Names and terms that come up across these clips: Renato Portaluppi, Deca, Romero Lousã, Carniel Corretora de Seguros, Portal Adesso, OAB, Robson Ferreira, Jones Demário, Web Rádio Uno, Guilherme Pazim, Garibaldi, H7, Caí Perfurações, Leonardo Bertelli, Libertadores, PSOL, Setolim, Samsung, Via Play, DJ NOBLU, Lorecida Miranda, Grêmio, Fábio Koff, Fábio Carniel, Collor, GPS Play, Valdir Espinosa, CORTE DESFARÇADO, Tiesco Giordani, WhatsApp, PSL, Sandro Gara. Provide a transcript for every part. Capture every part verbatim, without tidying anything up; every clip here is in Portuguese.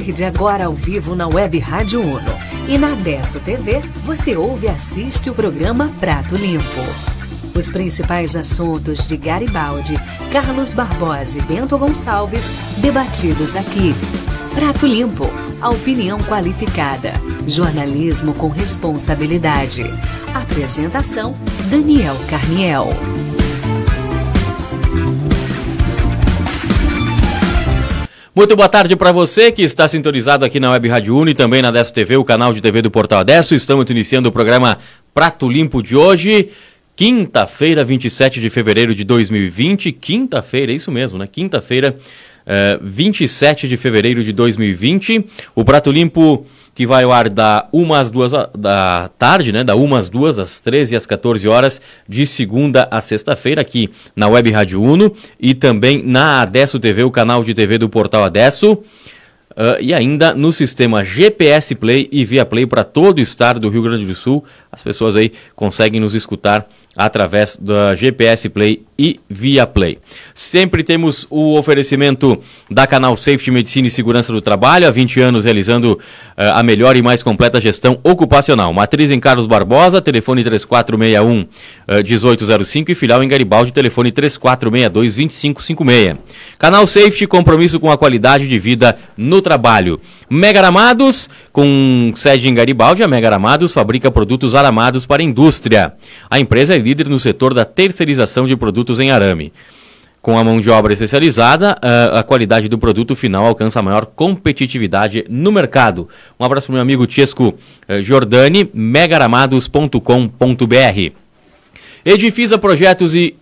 Verde agora ao vivo na Web Rádio Uno. E na Adesso T V, você ouve e assiste o programa Prato Limpo. Os principais assuntos de Garibaldi, Carlos Barbosa e Bento Gonçalves debatidos aqui. Prato Limpo, a opinião qualificada. Jornalismo com responsabilidade. Apresentação, Daniel Carniel. Muito boa tarde para você que está sintonizado aqui na Web Rádio Uno e também na Adesso T V, o canal de T V do Portal Adesso. Estamos iniciando o programa Prato Limpo de hoje, quinta-feira, vinte e sete de fevereiro de dois mil e vinte. Quinta-feira, é isso mesmo, né? Quinta-feira, eh, vinte e sete de fevereiro de dois mil e vinte. O Prato Limpo que vai ao ar da uma às duas da tarde, né? Da uma às duas, às treze às quatorze horas, de segunda a sexta-feira, aqui na Web Rádio Uno e também na Adesso T V, o canal de T V do Portal Adesso, uh, e ainda no sistema G P S Play e Via Play para todo o estado do Rio Grande do Sul. As pessoas aí conseguem nos escutar através da G P S Play e Via Play. Sempre temos o oferecimento da Canal Safety, Medicina e Segurança do Trabalho, há vinte anos realizando uh, a melhor e mais completa gestão ocupacional. Matriz em Carlos Barbosa, telefone três quatro seis um, um oito zero cinco e filial em Garibaldi, telefone três quatro seis dois, dois cinco cinco seis. Canal Safety, compromisso com a qualidade de vida no trabalho. Mega Aramados, com sede em Garibaldi, a Mega Aramados fabrica produtos aramados para a indústria. A empresa é líder no setor da terceirização de produtos em arame. Com a mão de obra especializada, a qualidade do produto final alcança a maior competitividade no mercado. Um abraço para o meu amigo Tiesco Giordani, mega aramados ponto com ponto b r. Edifisa Projetos e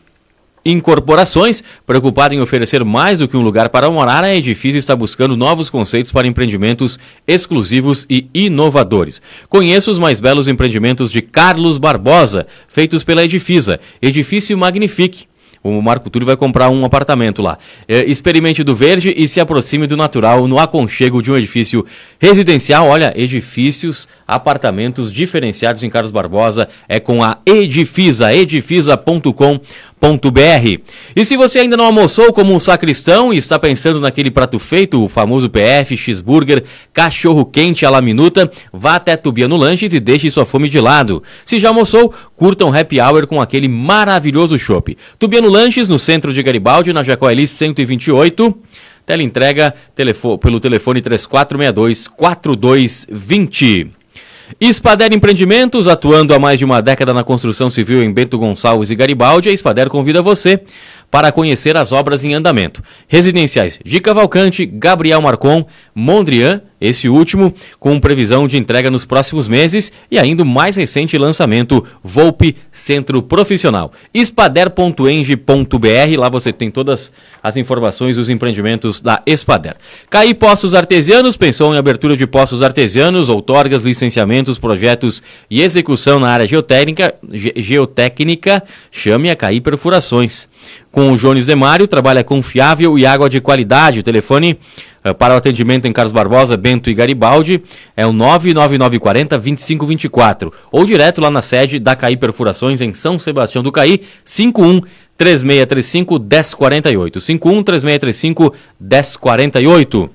Incorporações. Preocupada em oferecer mais do que um lugar para morar, a Edifisa está buscando novos conceitos para empreendimentos exclusivos e inovadores. Conheça os mais belos empreendimentos de Carlos Barbosa, feitos pela Edifisa. Edifício Magnifique. O Marco Túlio vai comprar um apartamento lá. Experimente do verde e se aproxime do natural no aconchego de um edifício residencial. Olha, edifícios, apartamentos diferenciados em Carlos Barbosa é com a Edifisa, edifisa ponto com ponto b r. E se você ainda não almoçou como um sacristão e está pensando naquele prato feito, o famoso P F, cheeseburger, cachorro quente à la minuta, vá até Tubiano Lanches e deixe sua fome de lado. Se já almoçou, curta um happy hour com aquele maravilhoso chopp. Tubiano Lanches, no centro de Garibaldi, na Jacó Elis cento e vinte e oito. Teleentrega telefone, pelo telefone três quatro seis dois, quatro dois dois zero. Espadera Empreendimentos, atuando há mais de uma década na construção civil em Bento Gonçalves e Garibaldi, a Espadera convida você para conhecer as obras em andamento. Residenciais de Cavalcante, Gabriel Marcon, Mondrian, esse último, com previsão de entrega nos próximos meses, e ainda o mais recente lançamento, Volpe Centro Profissional. espader ponto eng ponto b r, lá você tem todas as informações dos empreendimentos da Espader. Caí Poços Artesianos, pensou em abertura de poços artesianos, outorgas, licenciamentos, projetos e execução na área geotécnica, ge- geotécnica chame a Caí Perfurações. Com o Jones Demário, trabalha confiável e água de qualidade. O telefone uh, para o atendimento em Carlos Barbosa, Bento e Garibaldi é o nove nove nove quatro zero, dois cinco dois quatro. Ou direto lá na sede da Caí Perfurações, em São Sebastião do Caí, cinco um, três seis três cinco, um zero quatro oito. cinco um, três seis três cinco, um zero quatro oito.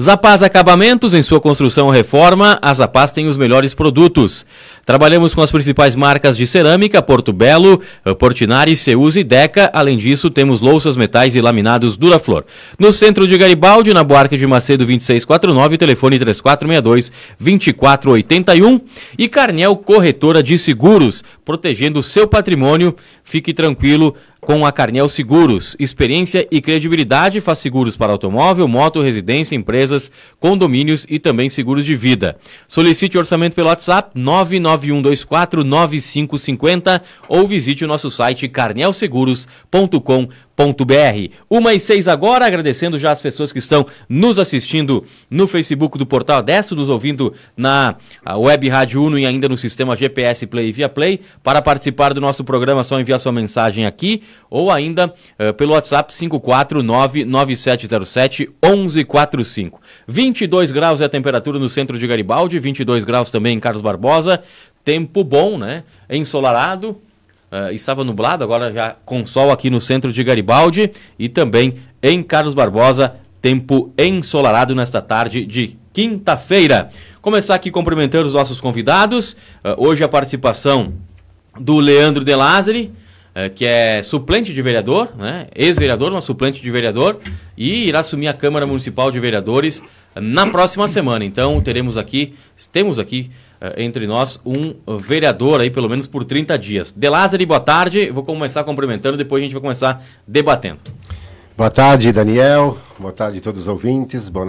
Zapaz Acabamentos, em sua construção ou reforma, a Zapaz tem os melhores produtos. Trabalhamos com as principais marcas de cerâmica, Porto Belo, Portinari, Ceusa e Deca. Além disso, temos louças, metais e laminados Duraflor. No centro de Garibaldi, na Buarque de Macedo vinte e seis quarenta e nove, telefone três quatro seis dois, dois quatro oito um. E Carniel Corretora de Seguros, protegendo o seu patrimônio. Fique tranquilo com a Carniel Seguros. Experiência e credibilidade, faz seguros para automóvel, moto, residência, empresas, condomínios e também seguros de vida. Solicite orçamento pelo WhatsApp nove nove um dois quatro nove cinco cinco zero ou visite o nosso site carniel seguros ponto com ponto b r. Uma e seis agora, agradecendo já as pessoas que estão nos assistindo no Facebook do Portal Adesso, nos ouvindo na Web Rádio Uno e ainda no sistema G P S Play e Via Play. Para participar do nosso programa, só enviar sua mensagem aqui ou ainda eh, pelo WhatsApp cinco quatro nove, nove sete zero sete, um um quatro cinco. vinte e dois graus é a temperatura no centro de Garibaldi, vinte e dois graus também em Carlos Barbosa. Tempo bom, né? Ensolarado. Uh, estava nublado, agora já com sol aqui no centro de Garibaldi e também em Carlos Barbosa, tempo ensolarado nesta tarde de quinta-feira. Começar aqui cumprimentando os nossos convidados. Uh, hoje a participação do Leandro De Lazari, uh, que é suplente de vereador, né? Ex-vereador, mas suplente de vereador, e irá assumir a Câmara Municipal de Vereadores na próxima semana. Então teremos aqui, temos aqui uh, entre nós um vereador aí pelo menos por trinta dias. De Lazari, boa tarde. Vou começar cumprimentando, depois a gente vai começar debatendo. Boa tarde, Daniel. Boa tarde a todos os ouvintes. Boa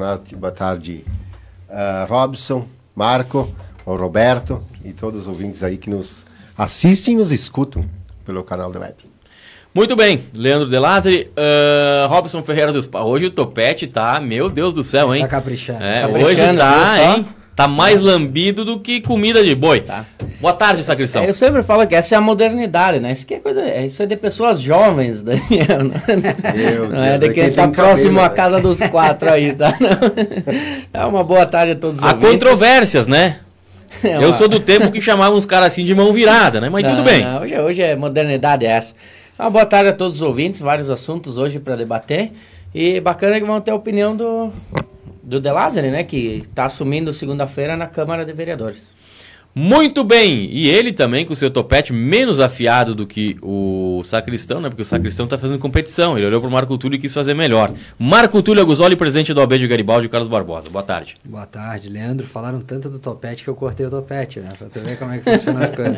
tarde, uh, Robson, Marco, o Roberto e todos os ouvintes aí que nos assistem e nos escutam pelo canal da web. Muito bem, Leandro De Lazari, uh, Robson Ferreira dos Pá. Hoje o topete tá, meu Deus do céu, hein? Tá caprichado. É, caprichando, hoje tá, hein? Tá mais lambido do que comida de boi. Tá. Boa tarde, sacristão. Eu sempre falo que essa é a modernidade, né? Isso, que é, coisa, isso é de pessoas jovens, Daniel. Não, não é de quem tá próximo à casa dos quatro aí, tá? Não. É uma boa tarde a todos os Há ouvintes. Controvérsias, né? É uma... Eu sou do tempo que chamavam os caras assim de mão virada, né? Mas não, tudo bem. Não, hoje, hoje é modernidade essa. Uma boa tarde a todos os ouvintes, vários assuntos hoje para debater. E bacana que vão ter a opinião do... do De Lazari, né, que está assumindo segunda-feira na Câmara de Vereadores. Muito bem, e ele também com o seu topete menos afiado do que o Sacristão, né, porque o Sacristão está fazendo competição, ele olhou para o Marco Túlio e quis fazer melhor. Marco Túlio Aguzoli, presidente da O A B de Garibaldi, Carlos Barbosa, boa tarde. Boa tarde, Leandro, falaram tanto do topete que eu cortei o topete, né, para tu ver como é que funcionam as coisas.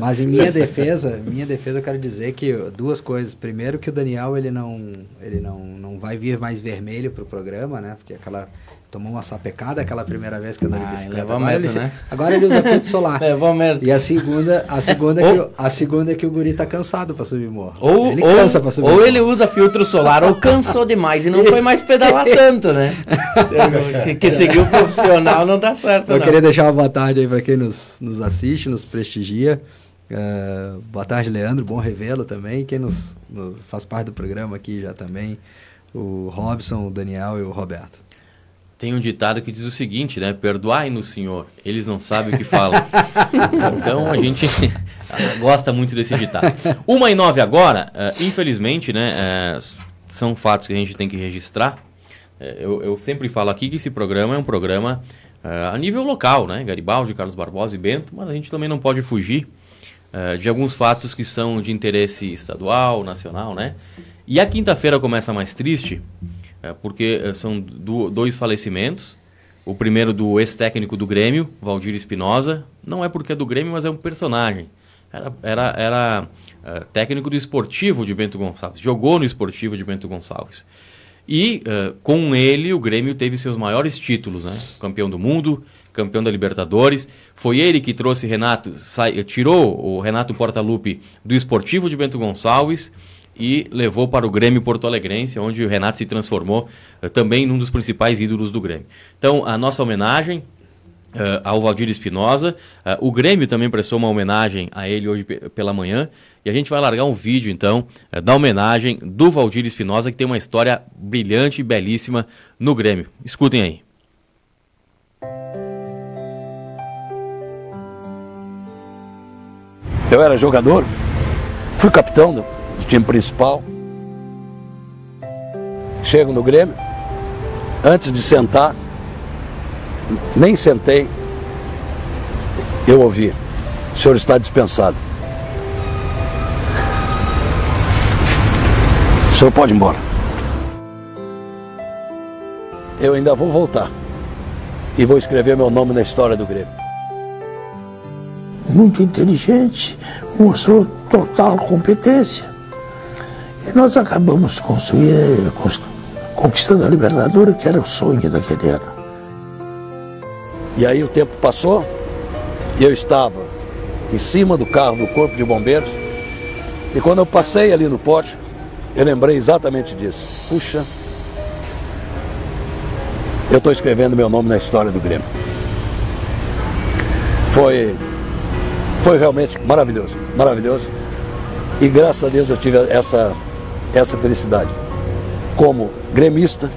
Mas em minha defesa, minha defesa eu quero dizer que duas coisas, primeiro que o Daniel, ele não, ele não, não vai vir mais vermelho para o programa, né, porque aquela... Tomou uma sapecada aquela primeira vez que andou de bicicleta. Agora, mesmo, ele, né? Agora ele usa filtro solar. Levou mesmo. E a segunda, a segunda, é que, o, a segunda é que o guri tá cansado pra subir morro. Ou ele, ou, cansa pra subir ou morro. Ele usa filtro solar ou cansou demais e não foi mais pedalar tanto, né? que, que seguir o profissional não dá certo. Eu não. queria deixar uma boa tarde aí pra quem nos, nos assiste, nos prestigia. Uh, boa tarde, Leandro. Bom revê-lo também. Quem nos, nos faz parte do programa aqui já também. O Robson, o Daniel e o Roberto. Tem um ditado que diz o seguinte, né? Perdoai-nos, Senhor, eles não sabem o que falam. Então, a gente gosta muito desse ditado. Uma e nove agora, uh, infelizmente, né? Uh, são fatos que a gente tem que registrar. Uh, eu, eu sempre falo aqui que esse programa é um programa uh, a nível local, né? Garibaldi, Carlos Barbosa e Bento, mas a gente também não pode fugir uh, de alguns fatos que são de interesse estadual, nacional, né? E a quinta-feira começa mais triste... porque são do, dois falecimentos, o primeiro do ex-técnico do Grêmio, Valdir Espinosa, não é porque é do Grêmio, mas é um personagem, era, era, era uh, técnico do Esportivo de Bento Gonçalves, jogou no Esportivo de Bento Gonçalves, e uh, com ele o Grêmio teve seus maiores títulos, né? Campeão do mundo, campeão da Libertadores, foi ele que trouxe Renato, sai, tirou o Renato Portaluppi do Esportivo de Bento Gonçalves, e levou para o Grêmio porto-alegrense, onde o Renato se transformou uh, também num dos principais ídolos do Grêmio. Então, a nossa homenagem uh, ao Valdir Espinosa, uh, o Grêmio também prestou uma homenagem a ele hoje pe- pela manhã, e a gente vai largar um vídeo, então, uh, da homenagem do Valdir Espinosa, que tem uma história brilhante e belíssima no Grêmio. Escutem aí. Eu era jogador, fui capitão do time principal, chego no Grêmio, antes de sentar, nem sentei, eu ouvi, o senhor está dispensado, o senhor pode ir embora, eu ainda vou voltar e vou escrever meu nome na história do Grêmio. Muito inteligente, mostrou total competência. E nós acabamos construindo, conquistando a Libertadores, que era o sonho daquele ano. E aí o tempo passou, e eu estava em cima do carro do Corpo de Bombeiros, e quando eu passei ali no pórtico, eu lembrei exatamente disso. Puxa, eu estou escrevendo meu nome na história do Grêmio. Foi, foi realmente maravilhoso, maravilhoso. E graças a Deus eu tive essa... essa felicidade, como gremista,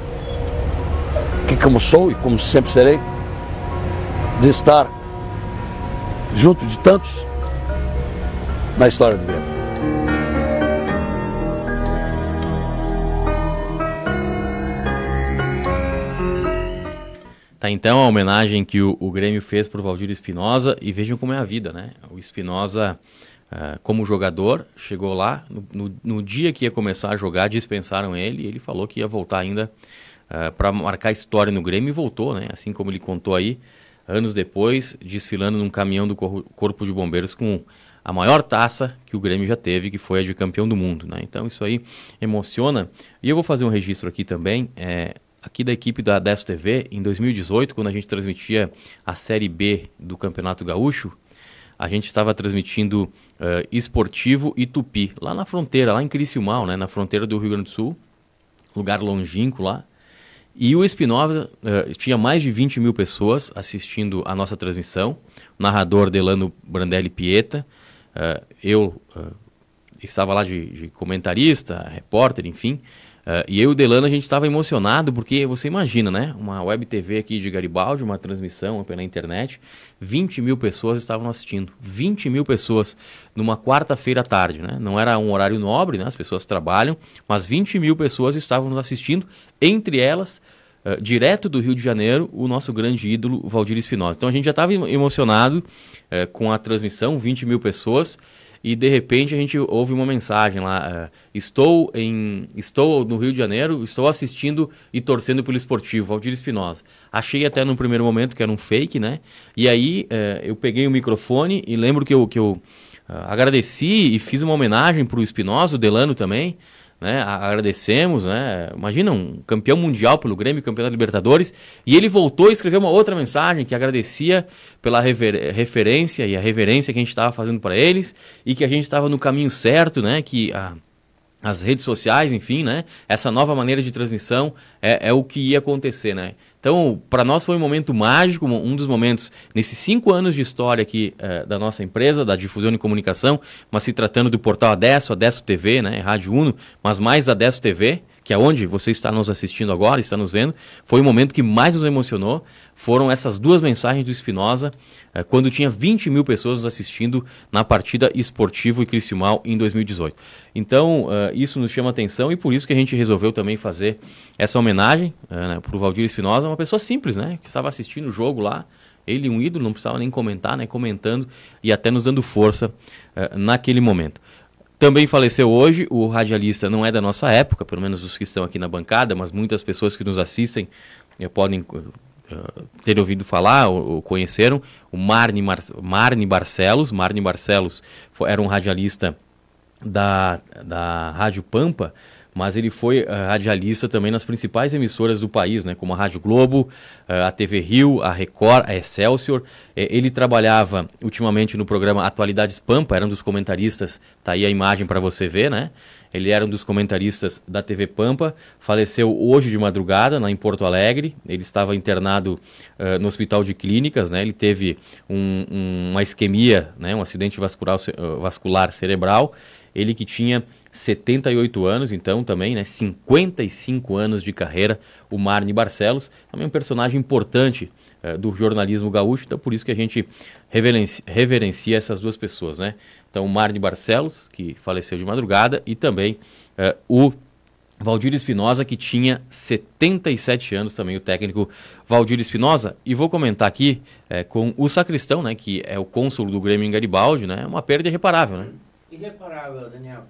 que como sou e como sempre serei, de estar junto de tantos na história do Grêmio. Tá, então a homenagem que o, o Grêmio fez para o Valdir Espinosa, e vejam como é a vida, né? O Espinosa, uh, como jogador, chegou lá, no, no, no dia que ia começar a jogar, dispensaram ele, e ele falou que ia voltar ainda uh, para marcar história no Grêmio, e voltou, né? Assim como ele contou aí, anos depois, desfilando num caminhão do cor- Corpo de Bombeiros com a maior taça que o Grêmio já teve, que foi a de campeão do mundo, né? Então isso aí emociona, e eu vou fazer um registro aqui também, é... aqui da equipe da Adesso T V, em dois mil e dezoito, quando a gente transmitia a Série B do Campeonato Gaúcho, a gente estava transmitindo uh, Esportivo e Tupi, lá na fronteira, lá em Criciúma, né, na fronteira do Rio Grande do Sul, lugar longínquo lá, e o Espinosa uh, tinha mais de vinte mil pessoas assistindo a nossa transmissão, o narrador Delano Brandelli Pietá, uh, eu uh, estava lá de, de comentarista, repórter, enfim... Uh, e eu e o Delano, a gente estava emocionado, porque você imagina, né? Uma web T V aqui de Garibaldi, uma transmissão pela internet, vinte mil pessoas estavam assistindo. vinte mil pessoas numa quarta-feira à tarde, né? Não era um horário nobre, né? As pessoas trabalham, mas vinte mil pessoas estavam nos assistindo, entre elas, uh, direto do Rio de Janeiro, o nosso grande ídolo, Valdir Espinosa. Então a gente já estava emocionado uh, com a transmissão, vinte mil pessoas. E de repente a gente ouve uma mensagem lá, uh, estou, em, estou no Rio de Janeiro, estou assistindo e torcendo pelo Esportivo, Valdir Espinosa. Achei até no primeiro momento que era um fake, né? E aí uh, eu peguei o microfone e lembro que eu, que eu uh, agradeci e fiz uma homenagem para o Espinosa, o Delano também, né? Agradecemos, né? Imagina, um campeão mundial pelo Grêmio, campeão da Libertadores, e ele voltou e escreveu uma outra mensagem que agradecia pela rever- referência e a reverência que a gente estava fazendo para eles, e que a gente estava no caminho certo, né? Que a, as redes sociais, enfim, né? Essa nova maneira de transmissão é, é o que ia acontecer, né? Então, para nós foi um momento mágico, um dos momentos nesses cinco anos de história aqui eh, da nossa empresa, da Difusão e Comunicação, mas se tratando do portal Adesso, Adesso T V, né, Rádio Uno, mas mais Adesso T V, que é onde você está nos assistindo agora, está nos vendo, foi o momento que mais nos emocionou, foram essas duas mensagens do Espinosa, eh, quando tinha vinte mil pessoas nos assistindo na partida Esportivo e Criciúma em dois mil e dezoito. Então, uh, isso nos chama atenção, e por isso que a gente resolveu também fazer essa homenagem uh, né, para o Valdir Espinosa, uma pessoa simples, né, que estava assistindo o jogo lá, ele um ídolo, não precisava nem comentar, né, comentando e até nos dando força uh, naquele momento. Também faleceu hoje o radialista, não é da nossa época, pelo menos os que estão aqui na bancada, mas muitas pessoas que nos assistem podem uh, ter ouvido falar ou, ou conheceram, o Marne, Mar- Marne Barcelos. Marne Barcelos foi, era um radialista da, da Rádio Pampa, mas ele foi uh, radialista também nas principais emissoras do país, né, como a Rádio Globo, uh, a T V Rio, a Record, a Excelsior. Eh, ele trabalhava ultimamente no programa Atualidades Pampa, era um dos comentaristas, tá aí a imagem para você ver, né? Ele era um dos comentaristas da T V Pampa, faleceu hoje de madrugada, lá em Porto Alegre. Ele estava internado uh, no hospital de clínicas, né? Ele teve um, um, uma isquemia, né? Um acidente vascular, vascular cerebral, ele que tinha setenta e oito anos, então também, né, cinquenta e cinco anos de carreira, o Marne Barcelos, também um personagem importante uh, do jornalismo gaúcho, então por isso que a gente reverencia, reverencia essas duas pessoas, né? Então o Marne Barcelos, que faleceu de madrugada, e também uh, o Valdir Espinosa, que tinha setenta e sete anos também, o técnico Valdir Espinosa. E vou comentar aqui é, com o sacristão, né, que é o cônsul do Grêmio em Garibaldi, né, uma perda irreparável, né? Irreparável, Daniel.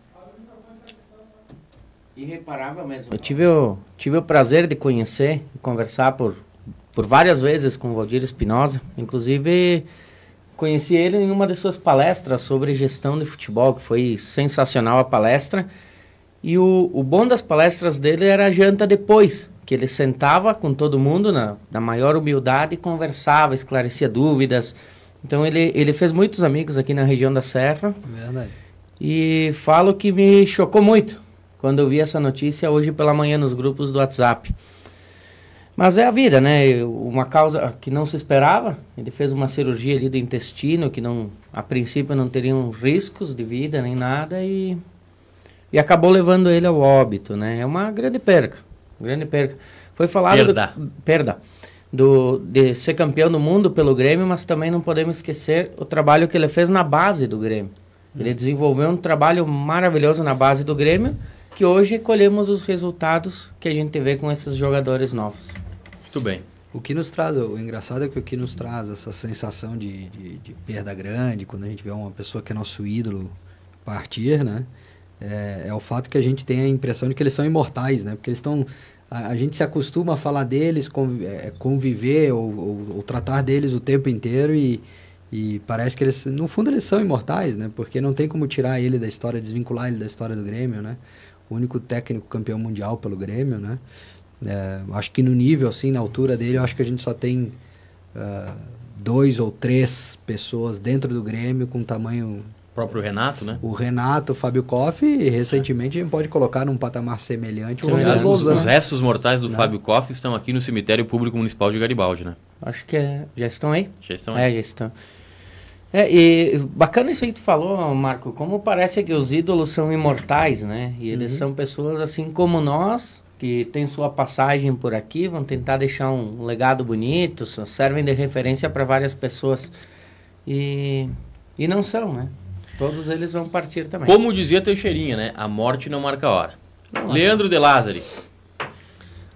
Irreparável mesmo. Eu tive o, tive o prazer de conhecer e conversar por, por várias vezes com o Valdir Espinosa. Inclusive, conheci ele em uma de suas palestras sobre gestão de futebol, que foi sensacional a palestra. E o, o bom das palestras dele era a janta depois, que ele sentava com todo mundo na, na maior humildade e conversava, esclarecia dúvidas. Então, ele, ele fez muitos amigos aqui na região da Serra. Verdade. E falo que me chocou muito quando eu vi essa notícia hoje pela manhã nos grupos do WhatsApp. Mas é a vida, né? Uma causa que não se esperava. Ele fez uma cirurgia ali do intestino, que não, a princípio não teriam riscos de vida nem nada, e, e acabou levando ele ao óbito, né? É uma grande perca, grande perca. Foi falado... Perda. Do, perda. Do, de ser campeão do mundo pelo Grêmio, mas também não podemos esquecer o trabalho que ele fez na base do Grêmio. Ele desenvolveu um trabalho maravilhoso na base do Grêmio, que hoje colhemos os resultados que a gente vê com esses jogadores novos. Muito bem. O que nos traz, o engraçado é que o que nos traz essa sensação de, de, de perda grande, quando a gente vê uma pessoa que é nosso ídolo partir, né? É, é o fato que a gente tem a impressão de que eles são imortais, né? Porque eles estão... A, a gente se acostuma a falar deles, conv, é, conviver ou, ou, ou tratar deles o tempo inteiro e, e parece que eles... No fundo, eles são imortais, né? Porque não tem como tirar ele da história, desvincular ele da história do Grêmio, né? O único técnico campeão mundial pelo Grêmio, né? É, acho que no nível, assim, na altura dele, eu acho que a gente só tem uh, dois ou três pessoas dentro do Grêmio com tamanho... O próprio Renato, né? O Renato, o Fábio Koff, e recentemente a gente pode colocar num patamar semelhante o Romero Lousã. Os restos mortais do Não. Fábio Koff estão aqui no Cemitério Público Municipal de Garibaldi, né? Acho que é... Já estão aí? Já estão aí. É, já estão. É, e bacana isso aí que tu falou, Marco, como parece que os ídolos são imortais, né? E eles uhum. são pessoas assim como nós... que tem sua passagem por aqui, vão tentar deixar um legado bonito, servem de referência para várias pessoas. E, e não são, né? Todos eles vão partir também. Como dizia Teixeirinha, né? A morte não marca a hora. Não, Leandro não. De Lazari.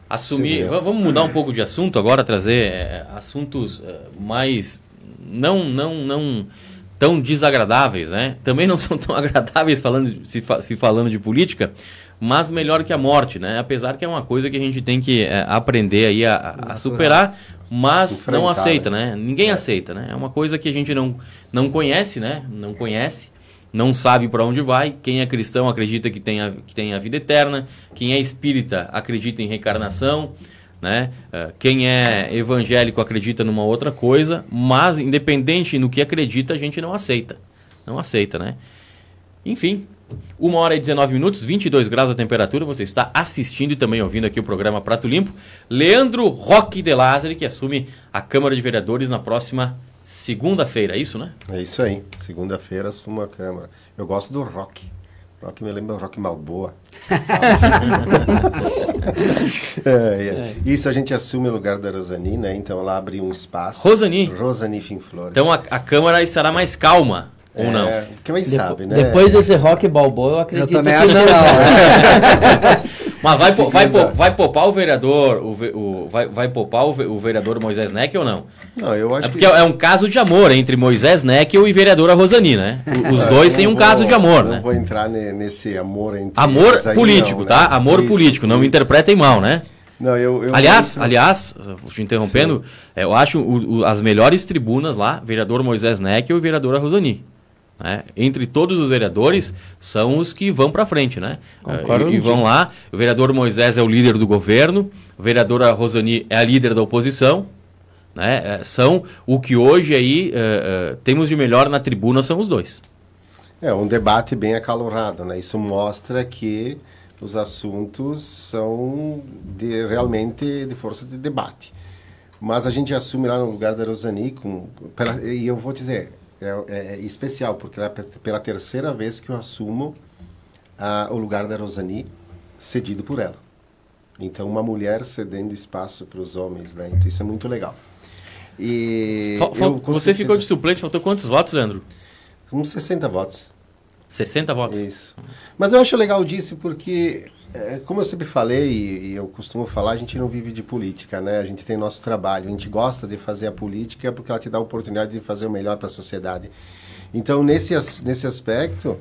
Assumir... Vamos mudar um pouco de assunto agora, trazer é, assuntos é, mais... Não, não, não... tão desagradáveis, né? Também não são tão agradáveis falando, se, se falando de política, mas melhor que a morte, né? Apesar que é uma coisa que a gente tem que é, aprender aí a, a superar, mas não aceita, né? Ninguém aceita, né? É uma coisa que a gente não, não conhece, né? Não conhece, não sabe para onde vai. Quem é cristão acredita que tem, a, que tem a vida eterna, quem é espírita acredita em reencarnação, né? Quem é evangélico acredita numa outra coisa, mas independente no que acredita, a gente não aceita. Não aceita, né? Enfim, uma hora e dezenove minutos, vinte e dois graus a temperatura, você está assistindo e também ouvindo aqui o programa Prato Limpo. Leandro Roque De Lazari, que assume a Câmara de Vereadores na próxima segunda-feira, é isso, né? É isso aí, segunda-feira assumo a Câmara. Eu gosto do rock. Rock me lembra o Rock Malboa. é, é. Isso, a gente assume o lugar da Rosani, né? Então ela abre um espaço. Rosani. Rosani Flores. Então a, a Câmara estará mais calma, é, ou não? Quem Depo- sabe, né? Depois desse Rock Balboa, eu acredito eu também que acho não. não. Mas vai, po, vai, po, vai poupar o vereador, o, o, vai, vai poupar o, o vereador Moisés Neckel ou não? Não, eu acho é porque que... é um caso de amor entre Moisés Neckel e vereadora Rosani, né? Os dois têm um vou, caso de amor, não né? Não vou entrar nesse amor entre Amor político, não, tá? Né? Amor Isso. político, não me interpretem mal, né? Não, eu, eu aliás, não... aliás, te interrompendo, Sim. eu acho o, o, as melhores tribunas lá, vereador Moisés Neckel e vereadora Rosani. Né? Entre todos os vereadores, são os que vão para frente, né? Concordo, e, e vão lá. O vereador Moisés é o líder do governo, a vereadora Rosani é a líder da oposição, né? São o que hoje aí uh, uh, temos de melhor na tribuna, são os dois. É um debate bem acalorado, né? Isso mostra que os assuntos são de, realmente de força de debate. Mas a gente assume lá no lugar da Rosani com, pela, e eu vou dizer... É, é especial, porque é pela terceira vez que eu assumo ah, o lugar da Rosani cedido por ela. Então, uma mulher cedendo espaço para os homens, né? Então, isso é muito legal. E Fal- eu, você certeza... ficou de suplente, faltou quantos votos, Leandro? Uns sessenta votos. sessenta votos? Isso. Mas eu acho legal disso porque, é, como eu sempre falei e, e eu costumo falar, a gente não vive de política, né? A gente tem nosso trabalho, a gente gosta de fazer a política porque ela te dá a oportunidade de fazer o melhor para a sociedade. Então, nesse, nesse aspecto,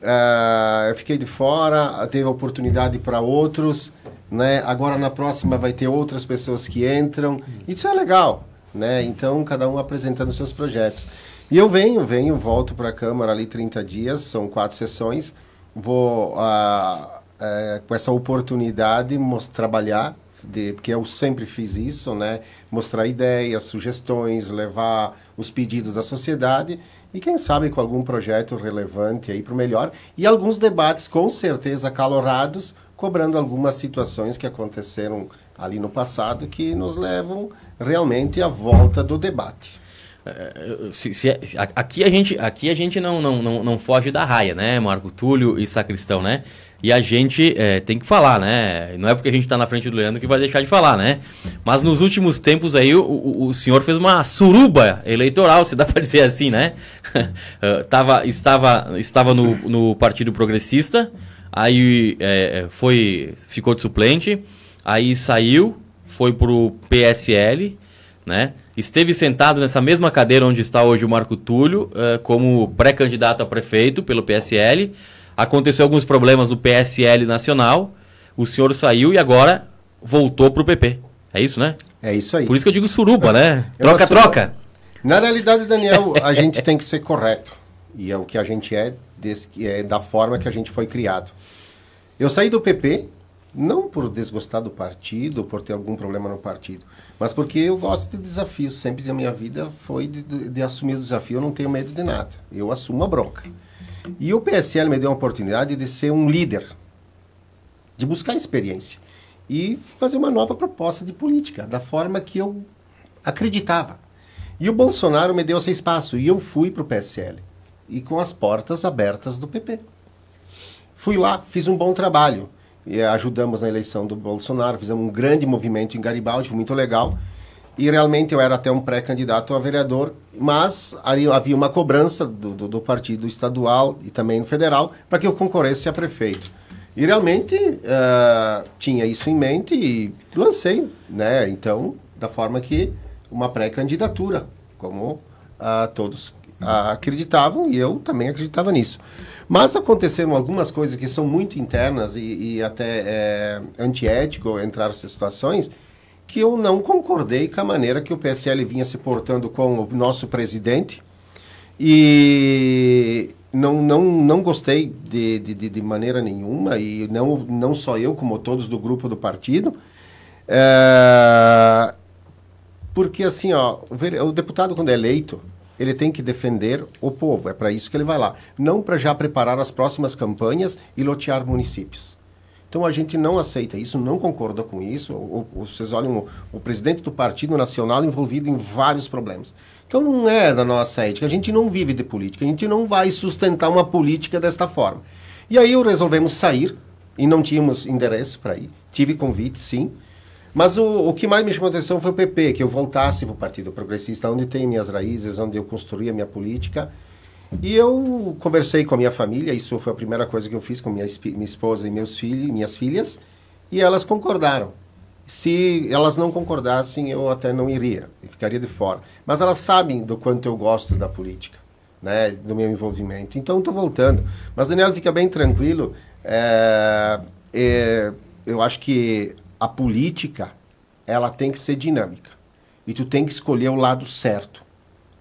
uh, eu fiquei de fora, teve oportunidade para outros, né? Agora, na próxima, vai ter outras pessoas que entram. Isso é legal, né? Então, cada um apresentando seus projetos. E eu venho, venho, volto para a Câmara ali trinta dias, são quatro sessões, vou... Uh, É, com essa oportunidade mostrar, trabalhar, de, porque eu sempre fiz isso, né? Mostrar ideias, sugestões, levar os pedidos da sociedade e quem sabe com algum projeto relevante aí para o melhor e alguns debates com certeza acalorados, cobrando algumas situações que aconteceram ali no passado que nos levam realmente à volta do debate. Se, se, aqui a gente, aqui a gente não, não, não, não foge da raia, né, Marco Túlio e Sacristão, né? E a gente é, tem que falar, né? Não é porque a gente está na frente do Leandro que vai deixar de falar, né? Mas nos últimos tempos aí o, o, o senhor fez uma suruba eleitoral, se dá para dizer assim, né? uh, tava, estava estava no, no Partido Progressista, aí é, foi, ficou de suplente, aí saiu, foi para o P S L, né? Esteve sentado nessa mesma cadeira onde está hoje o Marco Túlio, uh, como pré-candidato a prefeito pelo P S L. Aconteceu alguns problemas no P S L nacional, o senhor saiu e agora voltou para o P P. É isso, né? É isso aí. Por isso que eu digo suruba, né? Troca-troca. Na realidade, Daniel, a gente tem que ser correto. E é o que a gente é, desse, é da forma que a gente foi criado. Eu saí do P P, não por desgostar do partido, por ter algum problema no partido, mas porque eu gosto de desafios. Sempre da minha vida foi de, de, de assumir o desafio. Eu não tenho medo de nada. Eu assumo a bronca. E o P S L me deu a oportunidade de ser um líder, de buscar experiência e fazer uma nova proposta de política, da forma que eu acreditava. E o Bolsonaro me deu esse espaço, e eu fui para o P S L, e com as portas abertas do P P. Fui lá, fiz um bom trabalho, e ajudamos na eleição do Bolsonaro, fizemos um grande movimento em Garibaldi, foi muito legal, e realmente eu era até um pré-candidato a vereador, mas aí havia uma cobrança do, do, do partido estadual e também federal, para que eu concorresse a prefeito. E realmente uh, tinha isso em mente e lancei, né? Então, da forma que uma pré-candidatura, como uh, todos uh, acreditavam, e eu também acreditava nisso. Mas aconteceram algumas coisas que são muito internas e, e até é, antiético entrar nessas situações, que eu não concordei com a maneira que o P S L vinha se portando com o nosso presidente. E não, não, não gostei de, de, de maneira nenhuma, e não, não só eu, como todos do grupo do partido. É, porque, assim, ó, o deputado, quando é eleito, ele tem que defender o povo. É para isso que ele vai lá. Não para já preparar as próximas campanhas e lotear municípios. Então, a gente não aceita isso, não concorda com isso. O, o, vocês olham o, o presidente do Partido Nacional envolvido em vários problemas. Então, não é da nossa ética. A gente não vive de política. A gente não vai sustentar uma política desta forma. E aí, resolvemos sair, e não tínhamos endereço para ir. Tive convite, sim. Mas o, o que mais me chamou a atenção foi o P P, que eu voltasse para o Partido Progressista, onde tem minhas raízes, onde eu construí a minha política. E eu conversei com a minha família, isso foi a primeira coisa que eu fiz com minha, minha esposa e meus filhos, minhas filhas, e elas concordaram. Se elas não concordassem, eu até não iria, eu ficaria de fora. Mas elas sabem do quanto eu gosto da política, né, do meu envolvimento. Então, estou voltando. Mas, Daniel, fica bem tranquilo. É, é, eu acho que a política, ela tem que ser dinâmica. E tu tem que escolher o lado certo,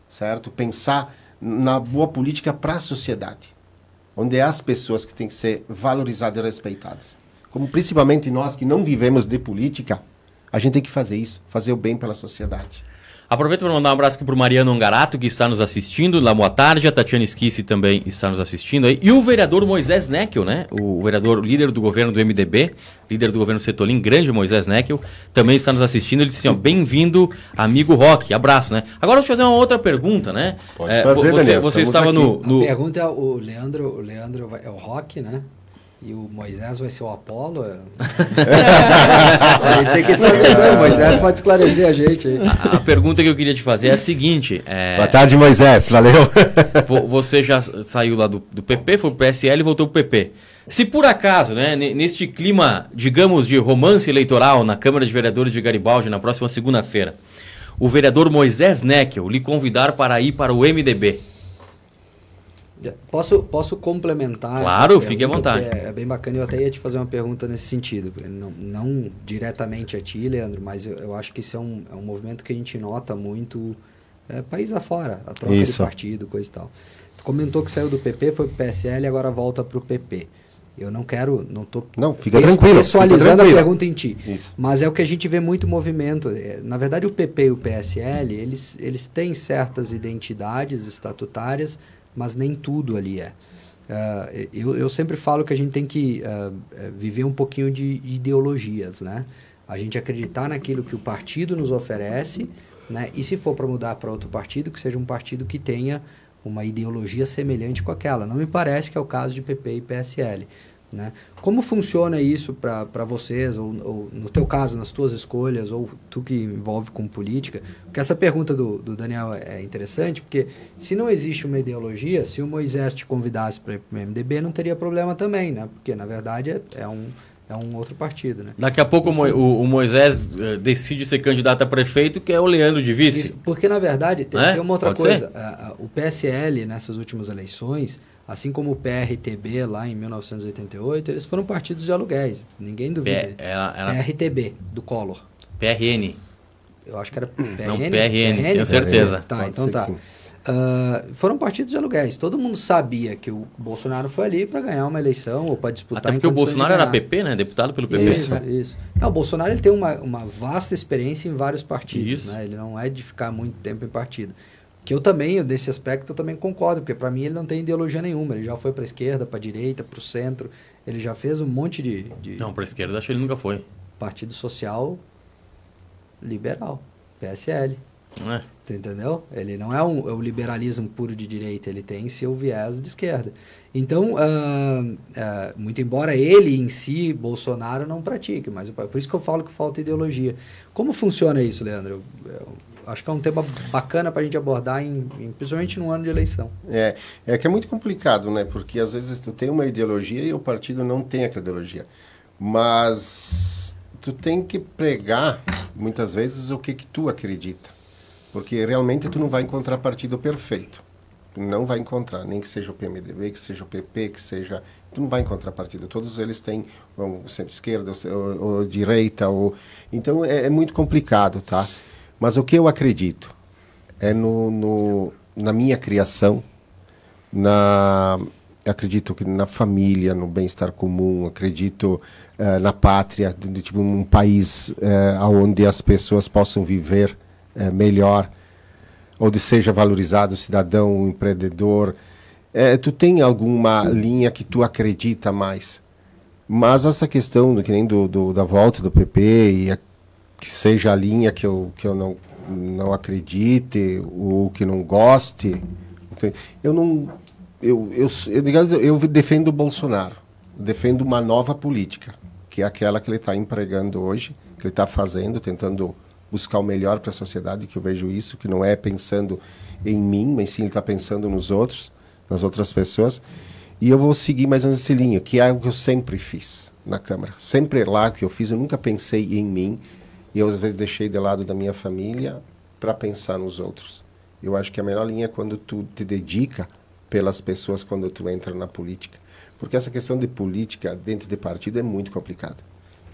certo? Pensar na boa política para a sociedade, onde é as pessoas que têm que ser valorizadas e respeitadas. Como principalmente nós que não vivemos de política, a gente tem que fazer isso, fazer o bem pela sociedade. Aproveito para mandar um abraço aqui para o Mariano Angarato, que está nos assistindo, lá boa tarde, a Tatiana Esquisse também está nos assistindo aí, e o vereador Moisés Neckel, né? O vereador líder do governo do M D B, líder do governo Setolim, grande Moisés Neckel, também está nos assistindo. Ele disse assim, ó, bem-vindo, amigo Rock, abraço, né? Agora deixa eu fazer uma outra pergunta, né? Pode é, fazer, você, Daniel, você estava no, no... A pergunta é o Leandro, o Leandro é o Rock, né? E o Moisés vai ser o Apolo? Tem que esclarecer, o Moisés pode esclarecer a gente. Aí. A, a pergunta que eu queria te fazer é a seguinte. É... Boa tarde, Moisés, valeu. Você já saiu lá do, do P P, foi pro P S L e voltou pro P P. Se por acaso, né, neste clima, digamos, de romance eleitoral na Câmara de Vereadores de Garibaldi, na próxima segunda-feira, o vereador Moisés Neckel lhe convidar para ir para o M D B, Posso, posso complementar? Claro, fique à vontade. É, é bem bacana, eu até ia te fazer uma pergunta nesse sentido, não, não diretamente a ti, Leandro, mas eu, eu acho que isso é um, é um movimento que a gente nota muito, é, país afora, a troca isso. de partido, coisa e tal. Tu comentou que saiu do P P, foi pro P S L e agora volta pro P P. Eu não quero, não estou pessoalizando a pergunta em ti, isso. mas é o que a gente vê muito movimento. Na verdade, o P P e o P S L, eles, eles têm certas identidades estatutárias, mas nem tudo ali é. Uh, eu, eu sempre falo que a gente tem que uh, viver um pouquinho de ideologias, né? A gente acreditar naquilo que o partido nos oferece, né? E se for para mudar para outro partido, que seja um partido que tenha uma ideologia semelhante com aquela. Não me parece que é o caso de P P e P S L, né? Como funciona isso para vocês, ou, ou no teu caso, nas tuas escolhas, ou tu que envolve com política? Porque essa pergunta do, do Daniel é interessante, porque se não existe uma ideologia, se o Moisés te convidasse para o M D B, não teria problema também, né? Porque, na verdade, é, é um, é um outro partido, né? Daqui a pouco o, o Moisés decide ser candidato a prefeito, que é o Leandro de vice. Isso, porque, na verdade, tem, é? tem uma outra Pode coisa. Ser? O P S L, nessas últimas eleições, assim como o P R T B lá em mil novecentos e oitenta e oito, eles foram partidos de aluguéis, ninguém duvida. P ela, ela... P R T B, do Collor. P R N. Eu acho que era P R N. Não, P R N, P R N tenho certeza. Tá, Pode então tá. Uh, foram partidos de aluguéis. Todo mundo sabia que o Bolsonaro foi ali para ganhar uma eleição ou para disputar. Até porque o Bolsonaro era P P, né? Deputado pelo P P. Isso, isso. Não, o Bolsonaro ele tem uma, uma vasta experiência em vários partidos, né? Ele não é de ficar muito tempo em partido. Que eu também, eu, nesse aspecto, eu também concordo, porque para mim ele não tem ideologia nenhuma. Ele já foi para a esquerda, para a direita, para o centro. Ele já fez um monte de... de... Não, para a esquerda acho que ele nunca foi. Partido Social Liberal, P S L. É. Tu entendeu? Ele não é um, é um liberalismo puro de direita, ele tem seu viés de esquerda. Então, uh, uh, muito embora ele em si, Bolsonaro, não pratique, mas por isso que eu falo que falta ideologia. Como funciona isso, Leandro? Eu, eu acho que é um tema bacana para a gente abordar, em, em, principalmente num ano de eleição. É, é que é muito complicado, né? Porque às vezes tu tem uma ideologia e o partido não tem aquela ideologia. Mas tu tem que pregar, muitas vezes, o que, que tu acredita. Porque realmente tu não vai encontrar partido perfeito. Tu não vai encontrar, nem que seja o P M D B, que seja o P P, que seja... Tu não vai encontrar partido. Todos eles têm ou centro-esquerda, ou, ou direita, ou... Então, é, é muito complicado, tá? Mas o que eu acredito é no, no, na minha criação, na... acredito que na família, no bem-estar comum, acredito uh, na pátria, de, de tipo, um país uh, onde as pessoas possam viver uh, melhor, onde seja valorizado o cidadão, o empreendedor. Uh, tu tem alguma linha que tu acredita mais? Mas essa questão, do, que nem do, do, da volta do P P, e a, que seja a linha que eu, que eu não, não acredite, ou que não goste, eu não... Eu, eu, eu, eu defendo o Bolsonaro, defendo uma nova política, que é aquela que ele está empregando hoje, que ele está fazendo, tentando buscar o melhor para a sociedade, que eu vejo isso, que não é pensando em mim, mas sim ele está pensando nos outros, nas outras pessoas. E eu vou seguir mais ou menos esse linho, que é o que eu sempre fiz na Câmara. Sempre lá que eu fiz, eu nunca pensei em mim, e eu às vezes deixei de lado da minha família para pensar nos outros. Eu acho que a melhor linha é quando tu te dedica pelas pessoas quando tu entra na política. Porque essa questão de política dentro de partido é muito complicada.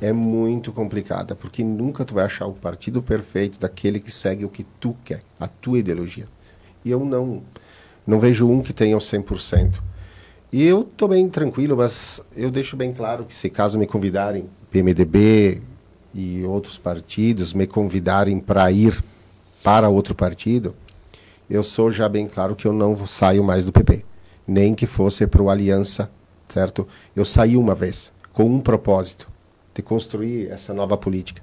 É muito complicada, porque nunca tu vai achar o partido perfeito daquele que segue o que tu quer, a tua ideologia. E eu não, não vejo um que tenha o cem por cento. E eu estou bem tranquilo, mas eu deixo bem claro que se caso me convidarem, P M D B e outros partidos, me convidarem para ir para outro partido... eu sou já bem claro que eu não saio mais do P P, nem que fosse para o Aliança, certo? Eu saí uma vez, com um propósito, de construir essa nova política.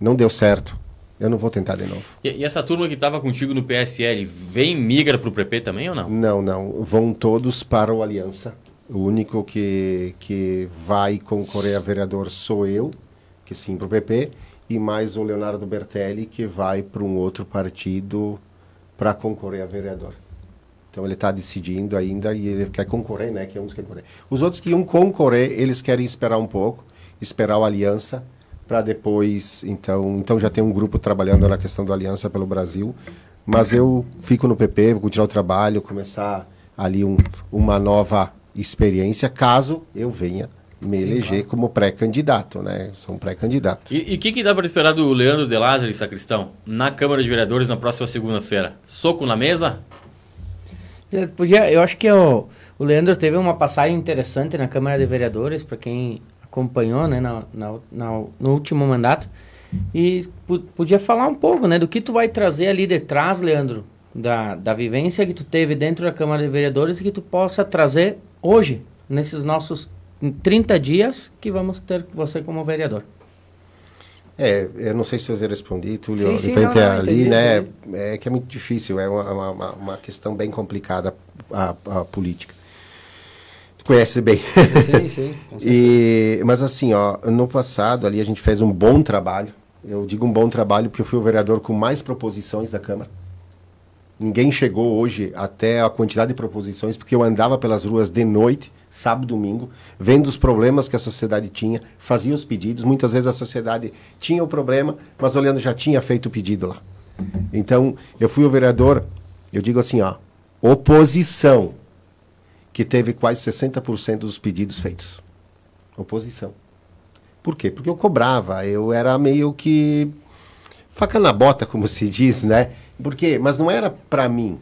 Não deu certo, eu não vou tentar de novo. E, e essa turma que estava contigo no P S L, vem migra para o P P também ou não? Não, não, vão todos para o Aliança. O único que, que vai concorrer a vereador sou eu, que sim, para o P P, e mais o Leonardo Bertelli, que vai para um outro partido... para concorrer a vereador. Então ele está decidindo ainda e ele quer concorrer, né? Que uns querem concorrer. Os outros que iam concorrer, eles querem esperar um pouco, esperar a Aliança, para depois, então, então já tem um grupo trabalhando na questão da Aliança pelo Brasil, mas eu fico no P P, vou continuar o trabalho, começar ali um, uma nova experiência, caso eu venha me Sim, eleger claro. como pré-candidato, né? Sou um pré-candidato. E o que, que dá para esperar do Leandro De Lazari, sacristão, na Câmara de Vereadores na próxima segunda-feira? Soco na mesa? Eu, podia, eu acho que eu, o Leandro teve uma passagem interessante na Câmara de Vereadores, para quem acompanhou, né, na, na, na, no último mandato. E podia falar um pouco, né, do que tu vai trazer ali de trás, Leandro, da, da vivência que tu teve dentro da Câmara de Vereadores e que tu possa trazer hoje, nesses nossos em trinta dias que vamos ter você como vereador. É, eu não sei se eu respondi, Túlio, sim, sim, de repente não, não, ali, entendi, né, entendi. É que é muito difícil, é uma, uma, uma questão bem complicada a, a política. Tu conhece bem. Sim, sim. Com e, mas assim, ó, no passado ali a gente fez um bom trabalho, eu digo um bom trabalho porque eu fui o vereador com mais proposições da Câmara. Ninguém chegou hoje até a quantidade de proposições, porque eu andava pelas ruas de noite, sábado, domingo, vendo os problemas que a sociedade tinha, fazia os pedidos. Muitas vezes a sociedade tinha o problema, mas o Leandro já tinha feito o pedido lá. Então, eu fui o vereador, eu digo assim, ó, oposição, que teve quase sessenta por cento dos pedidos feitos. Oposição. Por quê? Porque eu cobrava, eu era meio que faca na bota, como se diz, né? Por quê? Mas não era para mim.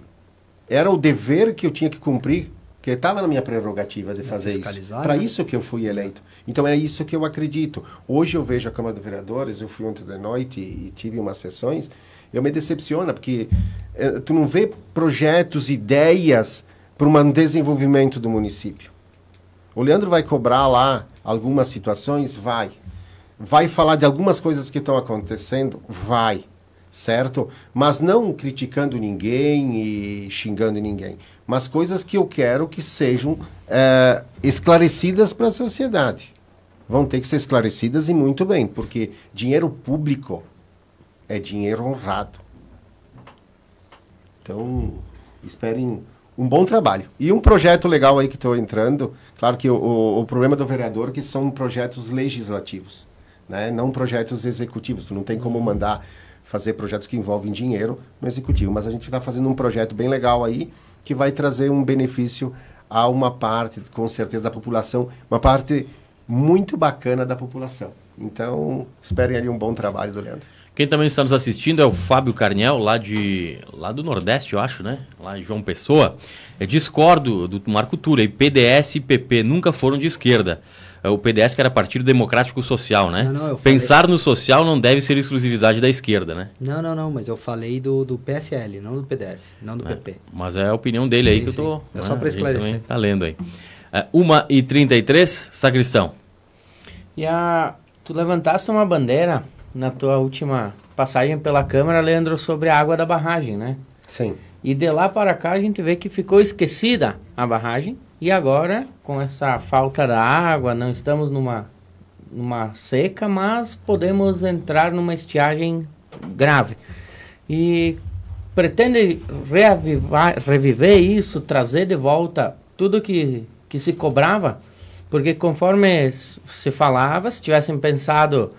Era o dever que eu tinha que cumprir, que estava na minha prerrogativa de fazer isso. Para isso que eu fui eleito. Então é isso que eu acredito. Hoje eu vejo a Câmara de Vereadores, eu fui ontem de noite e, e tive umas sessões, eu me decepciono, porque eh, tu não vê projetos, ideias para um desenvolvimento do município. O Leandro vai cobrar lá algumas situações? Vai. Vai falar de algumas coisas que estão acontecendo? Vai. Certo? Mas não criticando ninguém e xingando ninguém. Mas coisas que eu quero que sejam é, esclarecidas para a sociedade. Vão ter que ser esclarecidas e muito bem, porque dinheiro público é dinheiro honrado. Então, esperem um bom trabalho. E um projeto legal aí que estou entrando, claro que o, o, o problema do vereador é que são projetos legislativos, né? Não projetos executivos. Tu não tem como mandar fazer projetos que envolvem dinheiro no executivo, mas a gente está fazendo um projeto bem legal aí, que vai trazer um benefício a uma parte, com certeza, da população, uma parte muito bacana da população. Então, esperem ali um bom trabalho do Leandro. Quem também está nos assistindo é o Fábio Carniel, lá, de, lá do Nordeste, eu acho, né? Lá em João Pessoa. Eu discordo do Marco Túlio, P D S e P P nunca foram de esquerda. O P D S que era Partido Democrático Social, né? Não, não, eu falei... Pensar no social não deve ser exclusividade da esquerda, né? Não, não, não, mas eu falei do, do P S L, não do P D S, não do é, P P. Mas é a opinião dele aí sim, que sim. eu tô... É só ah, para esclarecer. Tá lendo aí. uma e trinta e três, Sacristão. E a... Tu levantaste uma bandeira na tua última passagem pela Câmara, Leandro, sobre a água da barragem, né? Sim. E de lá para cá a gente vê que ficou esquecida a barragem. E agora, com essa falta da água, não estamos numa, numa seca, mas podemos entrar numa estiagem grave. E pretende reavivar, reviver isso, trazer de volta tudo que, que se cobrava? Porque conforme se falava, se tivessem pensado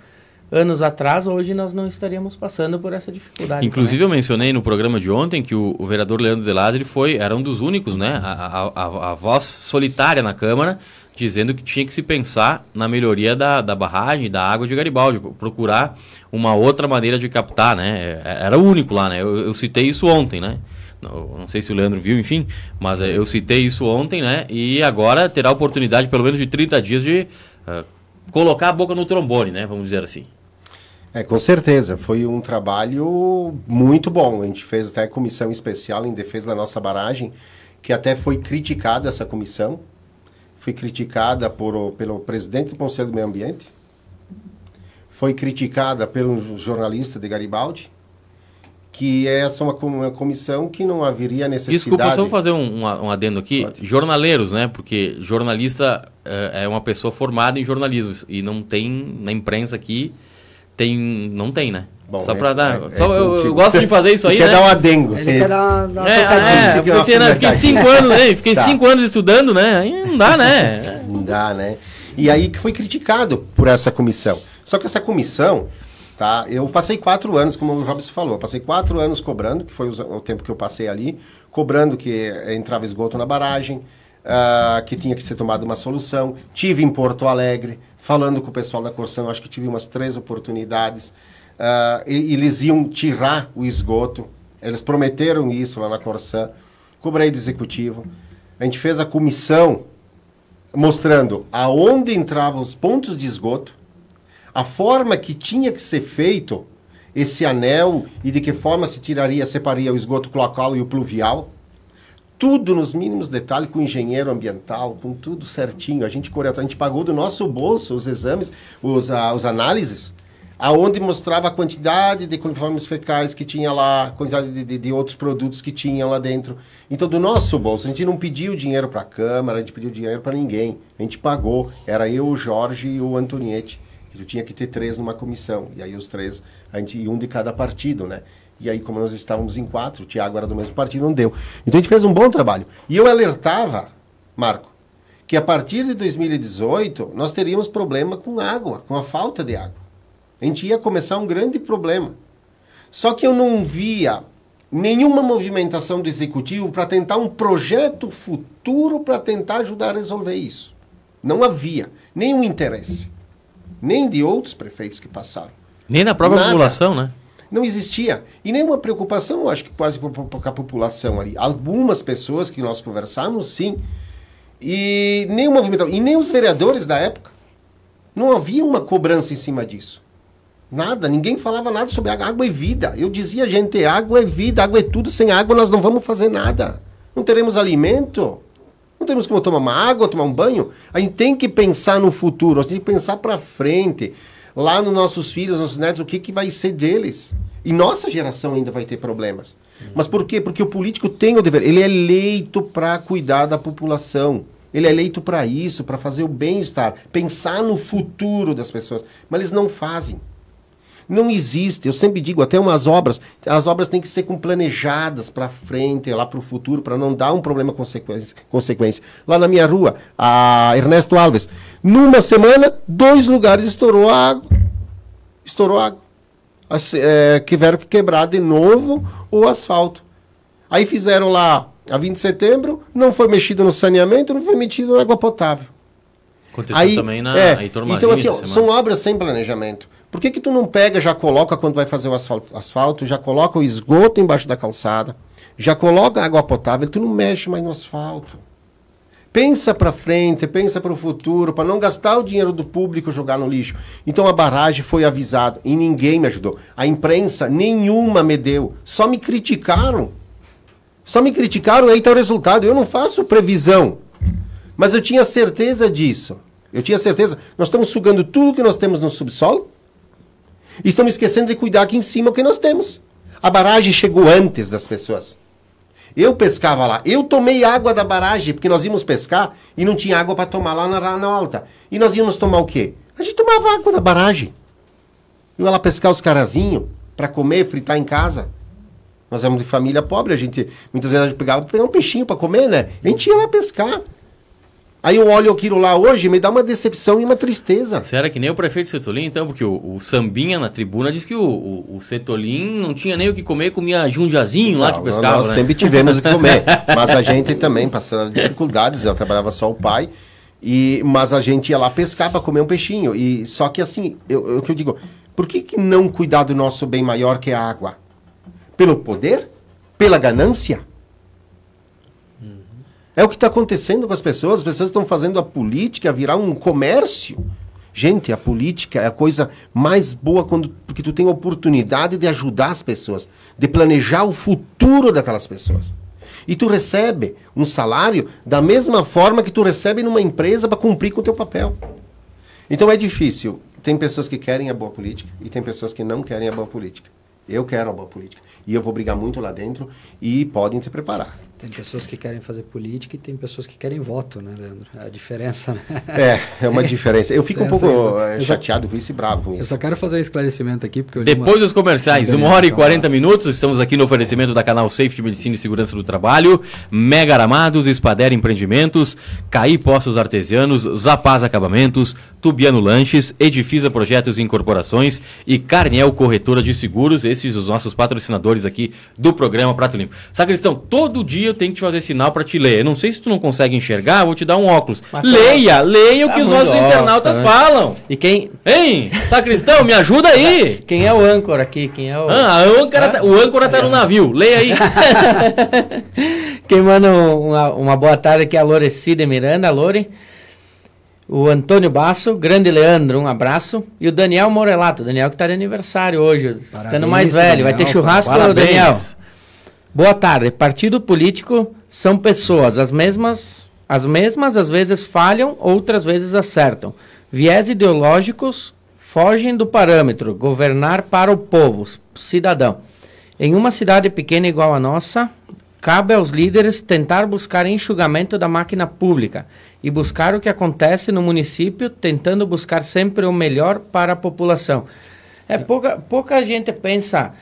anos atrás, hoje nós não estaríamos passando por essa dificuldade. Inclusive, né? Eu mencionei no programa de ontem que o, o vereador Leandro De Lazari foi, era um dos únicos, né, a, a, a, a voz solitária na Câmara, dizendo que tinha que se pensar na melhoria da, da barragem, da água de Garibaldi, procurar uma outra maneira de captar, né? Era o único lá, né? Eu, eu citei isso ontem, né? Não, não sei se o Leandro viu, enfim, mas eu citei isso ontem, né? E agora terá a oportunidade, pelo menos de trinta dias, de uh, colocar a boca no trombone, né? Vamos dizer assim. É, com certeza. Foi um trabalho muito bom. A gente fez até comissão especial em defesa da nossa barragem, que até foi criticada essa comissão. Foi criticada por, pelo presidente do Conselho do Meio Ambiente. Foi criticada pelo jornalista de Garibaldi, que essa é uma, uma comissão que não haveria necessidade... Desculpa, só vou fazer um, um adendo aqui. Pode. Jornaleiros, né? Porque jornalista é, é uma pessoa formada em jornalismo e não tem na imprensa aqui... Tem, não tem, né? Bom, só é, para dar. É, só é, eu, eu gosto de fazer isso aí. Quer né? dar um adengo. Ele quer dar uma, uma é, é, eu pensei, né? Fiquei cinco anos, né? Fiquei tá. cinco anos estudando, né? Aí não dá, né? Não dá, né? E aí que foi criticado por essa comissão. Só que essa comissão, tá? Eu passei quatro anos, como o Robson falou, passei quatro anos cobrando, que foi o, o tempo que eu passei ali, cobrando que entrava esgoto na barragem. Uh, que tinha que ser tomada uma solução. Tive em Porto Alegre, falando com o pessoal da Corção, acho que tive umas três oportunidades. Uh, e, eles iam tirar o esgoto, eles prometeram isso lá na Corção. Cobrei do executivo. A gente fez a comissão mostrando aonde entravam os pontos de esgoto, a forma que tinha que ser feito esse anel e de que forma se tiraria, separaria o esgoto cloacal e o pluvial. Tudo nos mínimos detalhes, com engenheiro ambiental, com tudo certinho. A gente, a gente pagou do nosso bolso os exames, os, a, os análises, aonde mostrava a quantidade de coliformes fecais que tinha lá, a quantidade de, de, de outros produtos que tinha lá dentro. Então, do nosso bolso, a gente não pediu dinheiro para a Câmara, a gente pediu dinheiro para ninguém. A gente pagou. Era eu, o Jorge e o Antonietti. Eu tinha que ter três numa comissão. E aí os três, a gente, um de cada partido, né? E aí, como nós estávamos em quatro, o Thiago era do mesmo partido, não deu. Então, a gente fez um bom trabalho. E eu alertava, Marco, que a partir de dois mil e dezoito, nós teríamos problema com água, com a falta de água. A gente ia começar um grande problema. Só que eu não via nenhuma movimentação do executivo para tentar um projeto futuro para tentar ajudar a resolver isso. Não havia nenhum interesse. Nem de outros prefeitos que passaram. Nem na própria Nada. população, né? Não existia. E nenhuma preocupação, acho que quase com a população ali. Algumas pessoas que nós conversamos, sim. E nem o movimento, e nem os vereadores da época. Não havia uma cobrança em cima disso. Nada, ninguém falava nada sobre água. Água é vida. Eu dizia, gente, água é vida, água é tudo. Sem água nós não vamos fazer nada. Não teremos alimento. Não temos como tomar uma água, tomar um banho. A gente tem que pensar no futuro, a gente tem que pensar para frente. Lá nos nossos filhos, nossos netos, o que, que vai ser deles? E nossa geração ainda vai ter problemas. Uhum. Mas por quê? Porque o político tem o dever. Ele é eleito para cuidar da população. Ele é eleito para isso, para fazer o bem-estar. Pensar no futuro das pessoas. Mas eles não fazem. Não existe. Eu sempre digo, até umas obras, as obras têm que ser com planejadas para frente, lá para o futuro, para não dar um problema consequência, consequência. Lá na minha rua, a Ernesto Alves, numa semana, dois lugares estourou a água. Estourou a água. As, é, tiveram que quebrar de novo o asfalto. Aí fizeram lá, a vinte de setembro, não foi mexido no saneamento, não foi mexido na água potável. Aconteceu aí, também na é, Heitor Marinho. Então, assim, ó, são obras sem planejamento. Por que que tu não pega, já coloca quando vai fazer o asfalto, asfalto, já coloca o esgoto embaixo da calçada, já coloca água potável, tu não mexe mais no asfalto. Pensa para frente, pensa para o futuro, para não gastar o dinheiro do público jogar no lixo. Então a barragem foi avisada e ninguém me ajudou. A imprensa nenhuma me deu, só me criticaram. Só me criticaram, aí tá o resultado. Eu não faço previsão, mas eu tinha certeza disso. Eu tinha certeza. Nós estamos sugando tudo que nós temos no subsolo. E estamos esquecendo de cuidar aqui em cima o que nós temos. A barragem chegou antes das pessoas. Eu pescava lá. Eu tomei água da barragem, porque nós íamos pescar e não tinha água para tomar lá na Rana Alta. E nós íamos tomar o quê? A gente tomava água da barragem. Eu ia lá pescar os carazinhos para comer, fritar em casa. Nós éramos de família pobre, a gente muitas vezes a gente pegava pegar um peixinho para comer, né? A gente ia lá pescar. Aí eu olho aquilo lá hoje, me dá uma decepção e uma tristeza. Será que nem o prefeito Setolim, então? Porque o, o Sambinha na tribuna disse que o, o, o Setolim não tinha nem o que comer, comia jundiazinho lá não, que pescava. Nós, né? Sempre tivemos o que comer, mas a gente também passava dificuldades, eu trabalhava só o pai, e, mas a gente ia lá pescar para comer um peixinho. E, só que assim, eu, eu, eu digo, por que, que não cuidar do nosso bem maior que a água? Pelo poder? Pela ganância? É o que está acontecendo com as pessoas. As pessoas estão fazendo a política virar um comércio. Gente, a política é a coisa mais boa quando, porque tu tem a oportunidade de ajudar as pessoas, de planejar o futuro daquelas pessoas. E tu recebe um salário da mesma forma que tu recebe numa empresa para cumprir com o teu papel. Então é difícil. Tem pessoas que querem a boa política e tem pessoas que não querem a boa política. Eu quero a boa política. E eu vou brigar muito lá dentro e podem se preparar. Tem pessoas que querem fazer política e tem pessoas que querem voto, né, Leandro? É a diferença, né? É, é uma diferença. Eu fico um pouco eu chateado só, com isso e bravo com isso. Eu só quero fazer um esclarecimento aqui. Porque eu Depois uma... dos comerciais, uma hora e quarenta minutos, estamos aqui no oferecimento da Canal Safety, Medicina e Segurança do Trabalho, Mega Aramados, Espadera Empreendimentos, Caí Poços Artesianos, Zapaz Acabamentos, Tubiano Lanches, Edifisa Projetos e Incorporações e Carniel Corretora de Seguros, esses os nossos patrocinadores aqui do programa Prato Limpo. Sacristão, todo dia eu tenho que te fazer sinal para te ler. Eu não sei se tu não consegue enxergar, vou te dar um óculos. Mas leia, tá, leia o que tá os nossos óculos, internautas né? falam. E quem... Hein? Sacristão, me ajuda aí. Quem é o âncora aqui? Quem é o... Ah, a âncora ah? Tá, o âncora tá é. no navio. Leia aí. Quem manda uma, uma boa tarde aqui é a Lorecida Miranda. Lore. O Antônio Basso, grande Leandro, um abraço. E o Daniel Morelato, Daniel que está de aniversário hoje, ficando mais velho. Daniel, vai ter churrasco, parabéns. Daniel? Boa tarde. Partido político são pessoas, as mesmas, as mesmas às vezes falham, outras vezes acertam. Viés ideológicos fogem do parâmetro, governar para o povo, cidadão. Em uma cidade pequena igual a nossa, cabe aos líderes tentar buscar enxugamento da máquina pública e buscar o que acontece no município, tentando buscar sempre o melhor para a população. É, pouca, pouca gente pensa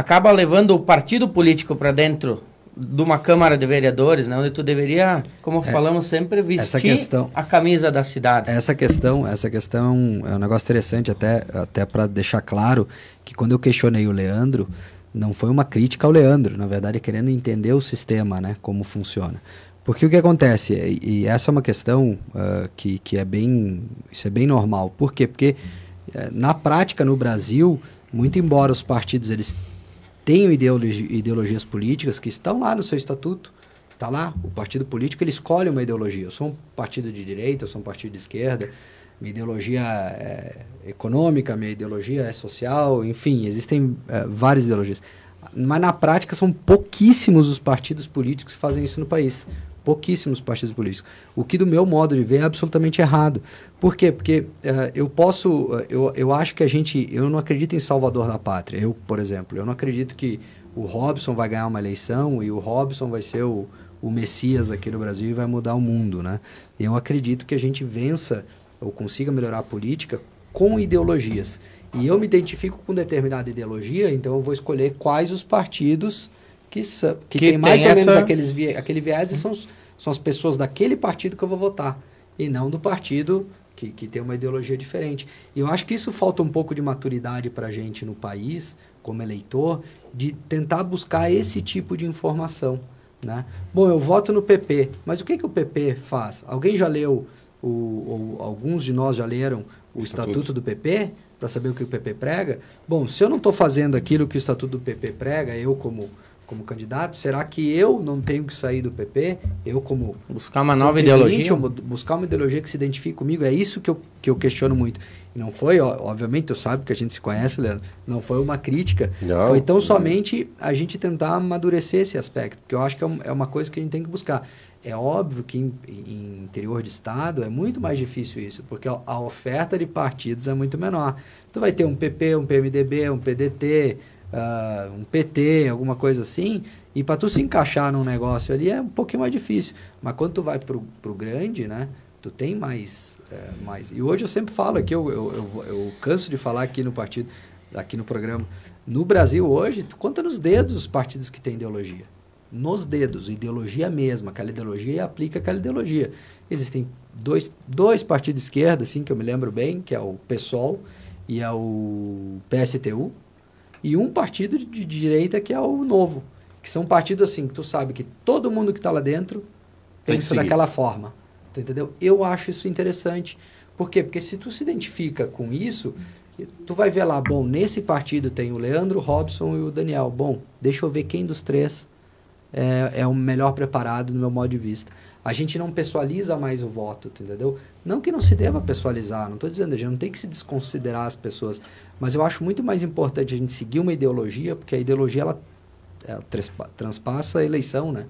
acaba levando o partido político para dentro de uma Câmara de Vereadores, né, onde tu deveria, como é, falamos sempre, vestir questão, a camisa da cidade. Essa questão, essa questão é um, é um negócio interessante, até, até para deixar claro que quando eu questionei o Leandro, não foi uma crítica ao Leandro, na verdade, querendo entender o sistema, né, como funciona. Porque o que acontece, e, e essa é uma questão uh, que, que é bem, isso é bem normal. Por quê? Porque uh, na prática, no Brasil, muito embora os partidos eles tenham ideologi- ideologias políticas que estão lá no seu estatuto, está lá, o partido político ele escolhe uma ideologia. Eu sou um partido de direita, eu sou um partido de esquerda, minha ideologia é econômica, minha ideologia é social, enfim, existem uh, várias ideologias. Mas na prática são pouquíssimos os partidos políticos que fazem isso no país. Pouquíssimos partidos políticos. O que, do meu modo de ver, é absolutamente errado. Por quê? Porque uh, eu posso... Uh, eu, eu acho que a gente... Eu não acredito em salvador da pátria. Eu, por exemplo, eu não acredito que o Robson vai ganhar uma eleição e o Robson vai ser o, o Messias aqui no Brasil e vai mudar o mundo, né? Eu acredito que a gente vença ou consiga melhorar a política com ideologias. E eu me identifico com determinada ideologia, então eu vou escolher quais os partidos... Que, são, que, que tem mais tem ou menos essa... aqueles vi- aquele viés, e são, são as pessoas daquele partido que eu vou votar, e não do partido que, que tem uma ideologia diferente. E eu acho que isso falta um pouco de maturidade para a gente no país, como eleitor, de tentar buscar esse tipo de informação, né? Bom, eu voto no P P, mas o que, que o P P faz? Alguém já leu, o, ou alguns de nós já leram o Estatuto, Estatuto do P P, para saber o que o P P prega? Bom, se eu não estou fazendo aquilo que o Estatuto do P P prega, eu como... como candidato, será que eu não tenho que sair do P P? Eu como... Buscar uma nova ideologia? Buscar uma ideologia que se identifique comigo, é isso que eu, que eu questiono muito. E não foi, ó, obviamente, eu sabe que a gente se conhece, Leandro, não foi uma crítica, não, foi tão não. somente a gente tentar amadurecer esse aspecto, porque eu acho que é, um, é uma coisa que a gente tem que buscar. É óbvio que em, em interior de estado é muito mais difícil isso, porque a, a oferta de partidos é muito menor. Tu vai ter um P P, um P M D B, um P D T... Uh, um P T, alguma coisa assim, e para tu se encaixar num negócio ali é um pouquinho mais difícil, mas quando tu vai pro, pro grande, né, tu tem mais, é, mais, e hoje eu sempre falo aqui, eu, eu, eu, eu canso de falar aqui no partido, aqui no programa, no Brasil hoje, tu conta nos dedos os partidos que tem ideologia, nos dedos, ideologia mesmo, aquela ideologia aplica aquela ideologia, existem dois, dois partidos de esquerda, assim, que eu me lembro bem, que é o PSOL e é o P S T U, e um partido de direita que é o Novo, que são partidos assim, que tu sabe que todo mundo que está lá dentro pensa daquela forma, tu entendeu? Eu acho isso interessante. Por quê? Porque se tu se identifica com isso, tu vai ver lá, bom, nesse partido tem o Leandro, o Robson e o Daniel. Bom, deixa eu ver quem dos três é, é o melhor preparado no meu modo de vista. A gente não pessoaliza mais o voto, tu entendeu? Não que não se deva pessoalizar, não estou dizendo, a gente não tem que se desconsiderar as pessoas, mas eu acho muito mais importante a gente seguir uma ideologia, porque a ideologia, ela, ela transpassa a eleição, né?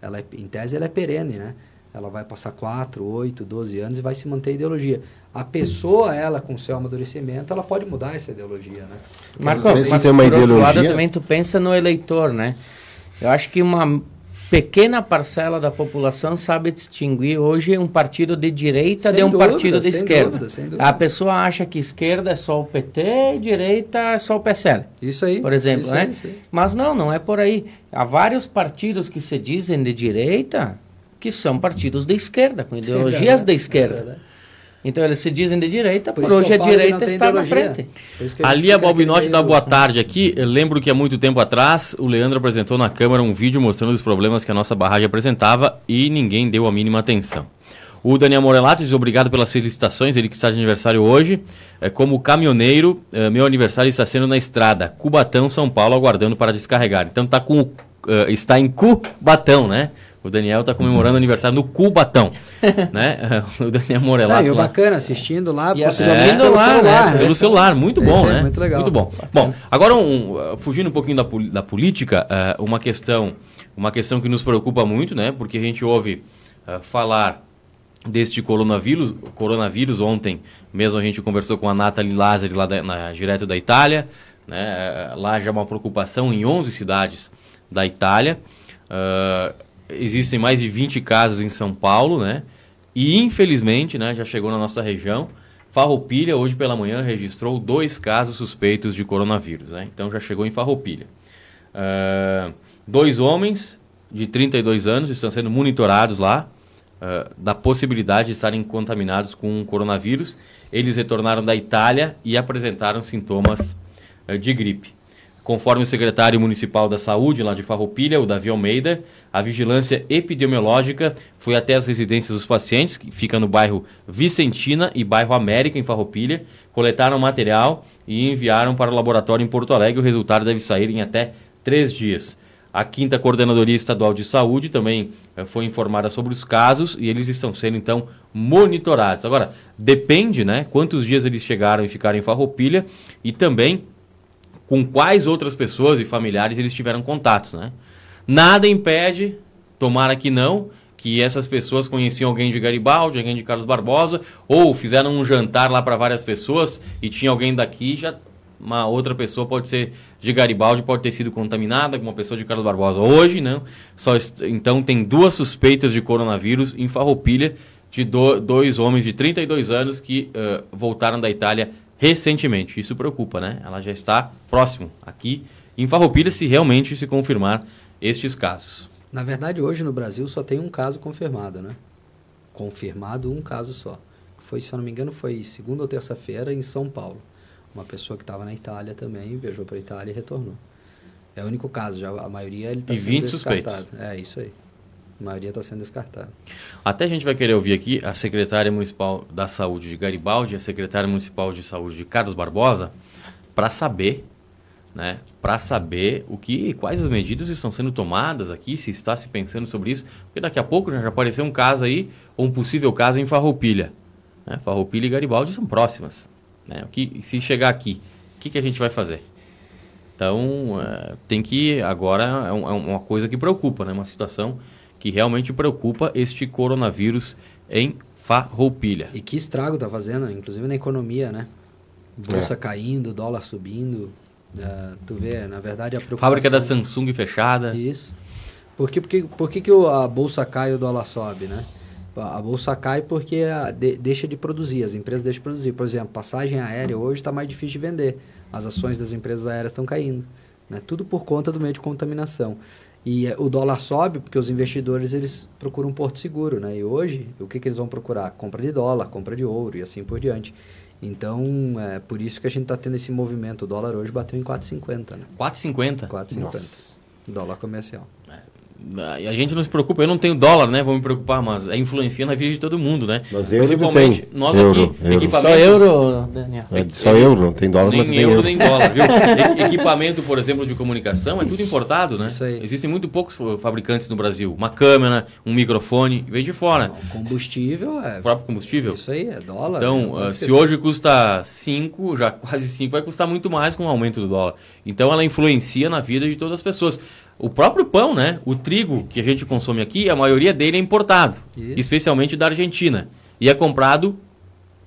Ela é, em tese, ela é perene, né? Ela vai passar quatro, oito, doze anos e vai se manter a ideologia. A pessoa, ela, com seu amadurecimento, ela pode mudar essa ideologia, né? Porque Marco, mas tem uma por ideologia... outro lado, também tu pensa no eleitor, né? Eu acho que uma... pequena parcela da população sabe distinguir hoje um partido de direita sem de um dúvida, partido de esquerda. Dúvida, sem dúvida. A pessoa acha que esquerda é só o P T e direita é só o P S L. Isso aí. Por exemplo, né? Aí, aí. Mas não, não é por aí. Há vários partidos que se dizem de direita que são partidos de esquerda, com ideologias sim, é de esquerda. É então eles se dizem de direita, por, por hoje a direita está ideologia. Na frente. Ali a Balbinotti dá boa tarde aqui. Eu lembro que há muito tempo atrás o Leandro apresentou na Câmara um vídeo mostrando os problemas que a nossa barragem apresentava e ninguém deu a mínima atenção. O Daniel Morelato diz obrigado pelas felicitações, ele que está de aniversário hoje. Como caminhoneiro, meu aniversário está sendo na estrada, Cubatão, São Paulo, aguardando para descarregar. Então tá com, está em Cubatão, né? O Daniel está comemorando o aniversário no Cubatão, né? O Daniel Morelato. Ah, bacana, assistindo lá, yeah. possivelmente é, pelo lá, celular. Né? Pelo celular, muito Esse bom, é né? Muito legal. Muito bom. Bom, agora, um, fugindo um pouquinho da, da política, uh, uma, questão, uma questão que nos preocupa muito, né? Porque a gente ouve uh, falar deste coronavírus. Coronavírus ontem mesmo a gente conversou com a Nathalie Lázari, lá da, na, direto da Itália, né? Uh, lá já é uma preocupação em onze cidades da Itália. Uh, Existem mais de vinte casos em São Paulo, né? E infelizmente, né, já chegou na nossa região. Farroupilha, hoje pela manhã, registrou dois casos suspeitos de coronavírus, né? Então já chegou em Farroupilha. Uh, dois homens de trinta e dois anos estão sendo monitorados lá, uh, da possibilidade de estarem contaminados com coronavírus. Eles retornaram da Itália e apresentaram sintomas uh, de gripe. Conforme o secretário municipal da Saúde, lá de Farroupilha, o Davi Almeida, a vigilância epidemiológica foi até as residências dos pacientes, que fica no bairro Vicentina e bairro América, em Farroupilha, coletaram material e enviaram para o laboratório em Porto Alegre. O resultado deve sair em até três dias. A quinta Coordenadoria Estadual de Saúde também foi informada sobre os casos e eles estão sendo, então, monitorados. Agora, depende, né, quantos dias eles chegaram e ficaram em Farroupilha e também com quais outras pessoas e familiares eles tiveram contatos, né? Nada impede, tomara que não, que essas pessoas conheciam alguém de Garibaldi, alguém de Carlos Barbosa, ou fizeram um jantar lá para várias pessoas e tinha alguém daqui, já uma outra pessoa pode ser de Garibaldi, pode ter sido contaminada com uma pessoa de Carlos Barbosa. Hoje, não, só então tem duas suspeitas de coronavírus em Farroupilha, de do, dois homens de trinta e dois anos que uh, voltaram da Itália recentemente. Isso preocupa, né? Ela já está próximo aqui em Farroupilha, se realmente se confirmar estes casos. Na verdade, hoje no Brasil só tem um caso confirmado, né? Confirmado um caso só. Foi, se eu não me engano, foi segunda ou terça-feira em São Paulo. Uma pessoa que estava na Itália também, viajou para a Itália e retornou. É o único caso, já a maioria ele está sendo descartado. E vinte suspeitos. É, isso aí. A maioria está sendo descartada. Até a gente vai querer ouvir aqui a secretária municipal da Saúde de Garibaldi, a secretária municipal de Saúde de Carlos Barbosa, para saber, né, para saber o que, quais as medidas estão sendo tomadas aqui, se está se pensando sobre isso, porque daqui a pouco já apareceu um caso aí, ou um possível caso em Farroupilha. Né? Farroupilha e Garibaldi são próximas. Né? O que, se chegar aqui, o que, que a gente vai fazer? Então, é, tem que, agora, é, um, é uma coisa que preocupa, né? Uma situação que realmente preocupa este coronavírus em Farroupilha. E que estrago está fazendo, inclusive na economia, né? Bolsa é. caindo, dólar subindo, uh, tu vê, na verdade, a preocupação... Fábrica da Samsung fechada. Isso. Por que, por que, por que, que a bolsa cai e o dólar sobe, né? A bolsa cai porque a, de, deixa de produzir, as empresas deixam de produzir. Por exemplo, passagem aérea hoje está mais difícil de vender. As ações das empresas aéreas estão caindo, né? Tudo por conta do meio de contaminação. E o dólar sobe porque os investidores eles procuram um porto seguro, né? E hoje, o que, que eles vão procurar? Compra de dólar, compra de ouro e assim por diante. Então, é por isso que a gente está tendo esse movimento. O dólar hoje bateu em quatro e cinquenta, né? quatro e cinquenta? quatro e cinquenta. Dólar comercial. É, a gente não se preocupa. Eu não tenho dólar, né? Vou me preocupar, mas é influencia na vida de todo mundo, né? Mas euro não tem. Nós euro, aqui, euro. Só euro, Daniel. É, só euro, não tem dólar. Nem mas euro, tem nem dólar, viu? E, equipamento, por exemplo, de comunicação é tudo importado, né? Isso aí. Existem muito poucos fabricantes no Brasil. Uma câmera, um microfone, vem de fora. Não, combustível é... O próprio combustível. Isso aí, é dólar. Então, uh, se hoje custa cinco, já quase cinco, vai custar muito mais com o aumento do dólar. Então, ela influencia na vida de todas as pessoas. O próprio pão, né? O trigo que a gente consome aqui, a maioria dele é importado, isso, especialmente da Argentina. E é comprado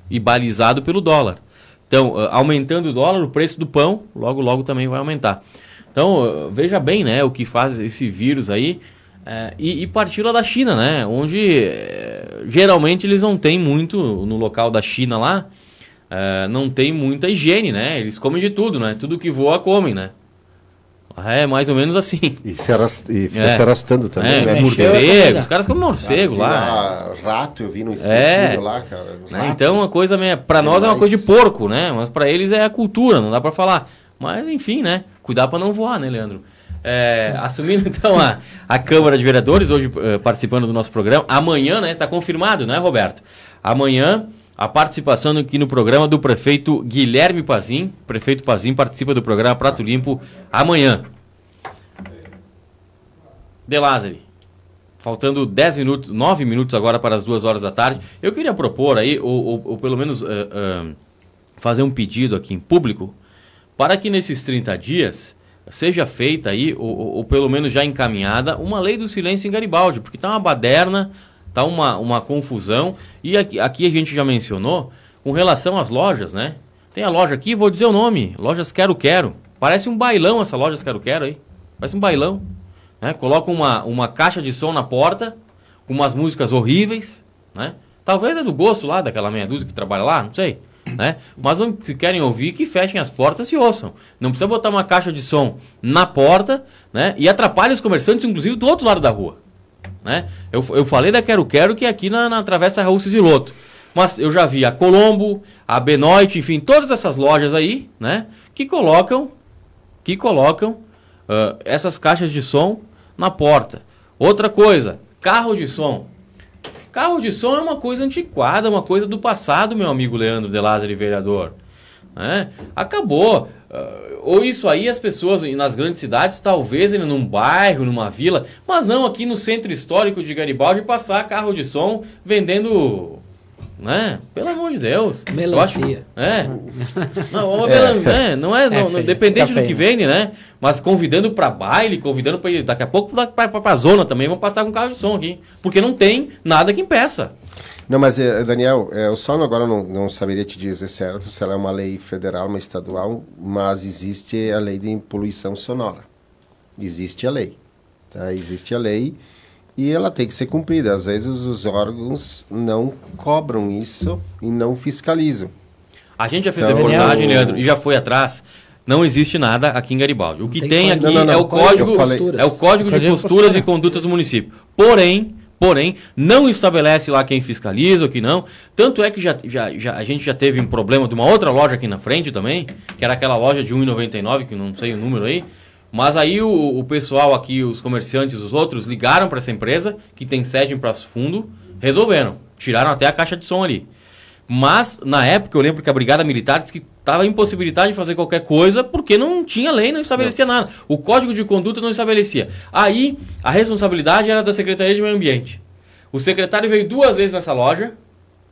e balizado pelo dólar. Então, aumentando o dólar, o preço do pão, logo, logo também vai aumentar. Então, veja bem, né? O que faz esse vírus aí. É, e, e partir lá da China, né? Onde, é, geralmente, eles não têm muito, no local da China lá, é, não tem muita higiene, né? Eles comem de tudo, né? Tudo que voa, comem, né? É, mais ou menos assim. E, se arrasta, e fica é. se arrastando também. É, né? Morcego, os caras comem morcego lá. Rato, eu vi no espetinho é. lá, cara. Rato. Então, uma coisa meio... Pra nós é uma coisa de porco, né? Mas pra eles é a cultura, não dá pra falar. Mas, enfim, né? Cuidar pra não voar, né, Leandro? É, assumindo, então, a, a Câmara de Vereadores, hoje uh, participando do nosso programa. Amanhã, né? Tá confirmado, né, Roberto? Amanhã... A participação aqui no programa do prefeito Guilherme Pazim. Prefeito Pazim participa do programa Prato Limpo amanhã. De Lazari, faltando dez minutos, nove minutos agora para as duas horas da tarde. Eu queria propor aí, ou, ou, ou pelo menos uh, uh, fazer um pedido aqui em público, para que nesses trinta dias seja feita aí, ou, ou, ou pelo menos já encaminhada, uma lei do silêncio em Garibaldi, porque está uma baderna... Está uma, uma confusão. E aqui, aqui a gente já mencionou com relação às lojas, né? Tem a loja aqui, vou dizer o nome. Lojas Quero Quero. Parece um bailão essa Lojas Quero Quero aí. Parece um bailão. Né? Coloca uma, uma caixa de som na porta, com umas músicas horríveis, né? Talvez é do gosto lá daquela meia dúzia que trabalha lá, não sei. né? Mas não, se querem ouvir, que fechem as portas e ouçam. Não precisa botar uma caixa de som na porta, né? E atrapalha os comerciantes, inclusive, do outro lado da rua, né? Eu, eu falei da Quero Quero, que é aqui na, na Travessa Raul Cisiloto. Mas eu já vi a Colombo, a Benoit, enfim, todas essas lojas aí, né? Que colocam, que colocam uh, essas caixas de som na porta. Outra coisa, carro de som. Carro de som é uma coisa antiquada, uma coisa do passado, meu amigo Leandro De Lazari, vereador. Né? Acabou. Uh, ou isso aí as pessoas nas grandes cidades, talvez num bairro, numa vila, mas não aqui no centro histórico de Garibaldi passar carro de som vendendo... Né? Pelo amor de Deus. Melancia. Acho, é. Não, é. Né? Não é, não, é dependente do que vende, né? Mas convidando para baile, convidando para daqui a pouco para a zona também, vão passar com carro de som aqui, porque não tem nada que impeça. Não, mas Daniel, eu só agora não, não saberia te dizer certo se ela é uma lei federal, uma estadual, mas existe a lei de poluição sonora. Existe a lei, tá? Existe a lei. E ela tem que ser cumprida. Às vezes os órgãos não cobram isso e não fiscalizam. A gente já fez então, reportagem, Leandro, e já foi atrás. Não existe nada aqui em Garibaldi. O que tem, tem aqui não, não, não, é, o código, é o Código, é o código de Posturas de e Condutas do município. Porém, porém, não estabelece lá quem fiscaliza ou que não. Tanto é que já, já, já, a gente já teve um problema de uma outra loja aqui na frente também, que era aquela loja de um real e noventa e nove, que não sei o número aí. Mas aí o, o pessoal aqui, os comerciantes, os outros, ligaram para essa empresa, que tem sede em Passo Fundo, resolveram. Tiraram até a caixa de som ali. Mas, na época, eu lembro que a Brigada Militar disse que estava impossibilitada de fazer qualquer coisa, porque não tinha lei, não estabelecia não. nada. O Código de Conduta não estabelecia. Aí, a responsabilidade era da Secretaria de Meio Ambiente. O secretário veio duas vezes nessa loja,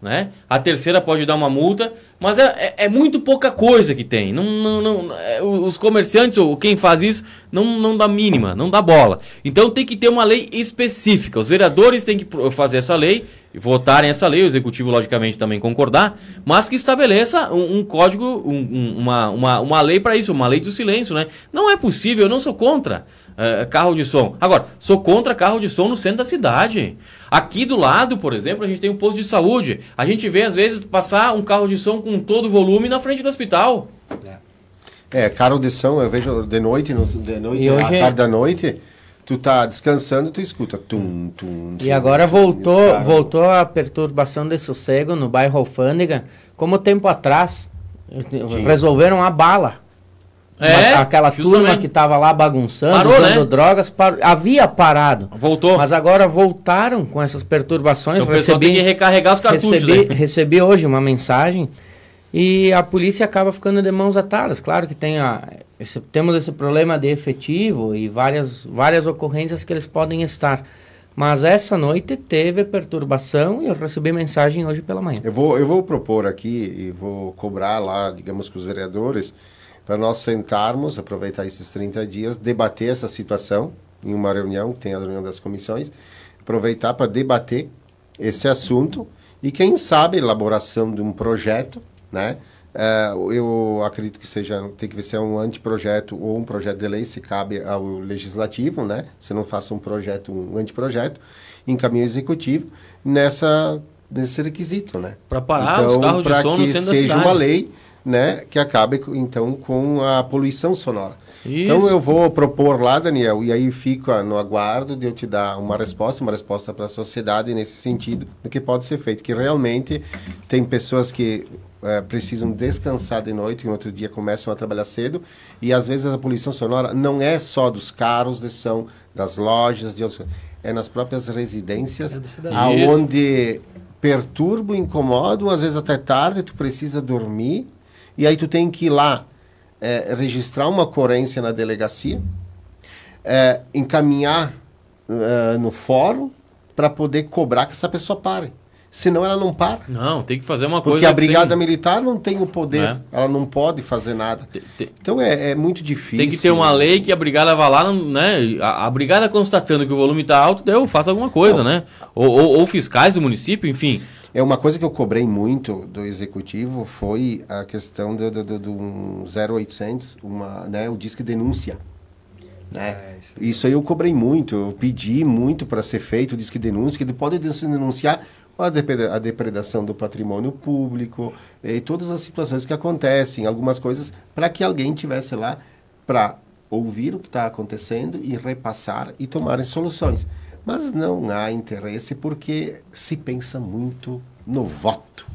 né? A terceira pode dar uma multa, mas é, é, é muito pouca coisa que tem. Não, não, não, é, os comerciantes ou quem faz isso não, não dá mínima, não dá bola. Então tem que ter uma lei específica. Os vereadores têm que fazer essa lei, votarem essa lei, o executivo logicamente também concordar, mas que estabeleça um, um código, um, uma, uma, uma lei para isso, uma lei do silêncio, né? Não é possível, eu não sou contra Uh, carro de som. Agora, sou contra carro de som no centro da cidade. Aqui do lado, por exemplo, a gente tem um posto de saúde. A gente vê, às vezes, passar um carro de som com todo o volume na frente do hospital. É, é carro de som, eu vejo de noite, no, de noite à tarde é... da noite, tu tá descansando, tu escuta. Tum, tum, tum, e agora tum, voltou, tum, voltou a perturbação de sossego no bairro Alfândega, como tempo atrás, Sim. resolveram a bala. É, aquela justamente. Turma que estava lá bagunçando, parou, dando né? drogas, par... havia parado. Voltou. Mas agora voltaram com essas perturbações. Então, recebi, o pessoal tem que recarregar os cartuchos. Recebi, né? recebi hoje uma mensagem e a polícia acaba ficando de mãos atadas. Claro que tem a, esse, temos esse problema de efetivo e várias, várias ocorrências que eles podem estar. Mas essa noite teve perturbação e eu recebi mensagem hoje pela manhã. Eu vou, eu vou propor aqui e vou cobrar lá, digamos, com os vereadores, para nós sentarmos, aproveitar esses trinta dias, debater essa situação em uma reunião, que tem a reunião das comissões, aproveitar para debater esse assunto e, quem sabe, elaboração de um projeto, né? Uh, eu acredito que seja, tem que ser um anteprojeto ou um projeto de lei, se cabe ao legislativo, né? Se não faça um projeto, um anteprojeto, encaminha o executivo nessa, nesse requisito, né? Para parar então, os carros de som no centro da cidade. Seja uma lei, né, que acabe, então, com a poluição sonora. Isso. Então, eu vou propor lá, Daniel, e aí fica no aguardo de eu te dar uma resposta, uma resposta para a sociedade nesse sentido, do que pode ser feito, que realmente tem pessoas que é, precisam descansar de noite e no outro dia começam a trabalhar cedo, e às vezes a poluição sonora não é só dos carros, são das lojas, de outros, é nas próprias residências, é onde perturbam, incomodam, às vezes até tarde, tu precisa dormir, e aí tu tem que ir lá é, registrar uma ocorrência na delegacia, é, encaminhar é, no fórum para poder cobrar que essa pessoa pare. Senão ela não para. Não, tem que fazer uma Porque coisa... Porque a Brigada assim... Militar não tem o poder, é. Ela não pode fazer nada. Te, te... Então é, é muito difícil. Tem que ter uma lei que a Brigada vá lá, né? A, a Brigada constatando que o volume está alto, daí eu faço alguma coisa, não. né? Ou, ou, ou fiscais do município, enfim... É uma coisa que eu cobrei muito do executivo foi a questão do, do, do, do zero oitocentos, uma, né, o Disque Denúncia. né? Ah, isso, isso aí eu cobrei muito, eu pedi muito para ser feito, diz que denúncia, que ele pode denunciar a depredação do patrimônio público, e todas as situações que acontecem, algumas coisas, para que alguém tivesse lá para ouvir o que está acontecendo e repassar e tomarem soluções. Mas não há interesse porque se pensa muito no voto.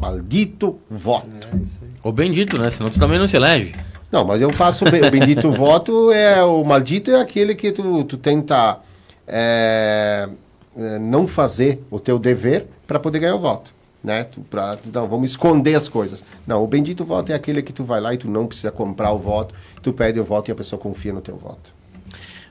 Maldito voto. É o bendito, né? Senão tu também não se elege. Não, mas eu faço o, be- o bendito voto, é o maldito é aquele que tu, tu tenta é, é, não fazer o teu dever para poder ganhar o voto, né? Tu, pra, não, vamos esconder as coisas. Não, o bendito voto é aquele que tu vai lá e tu não precisa comprar o voto, tu pede o voto e a pessoa confia no teu voto.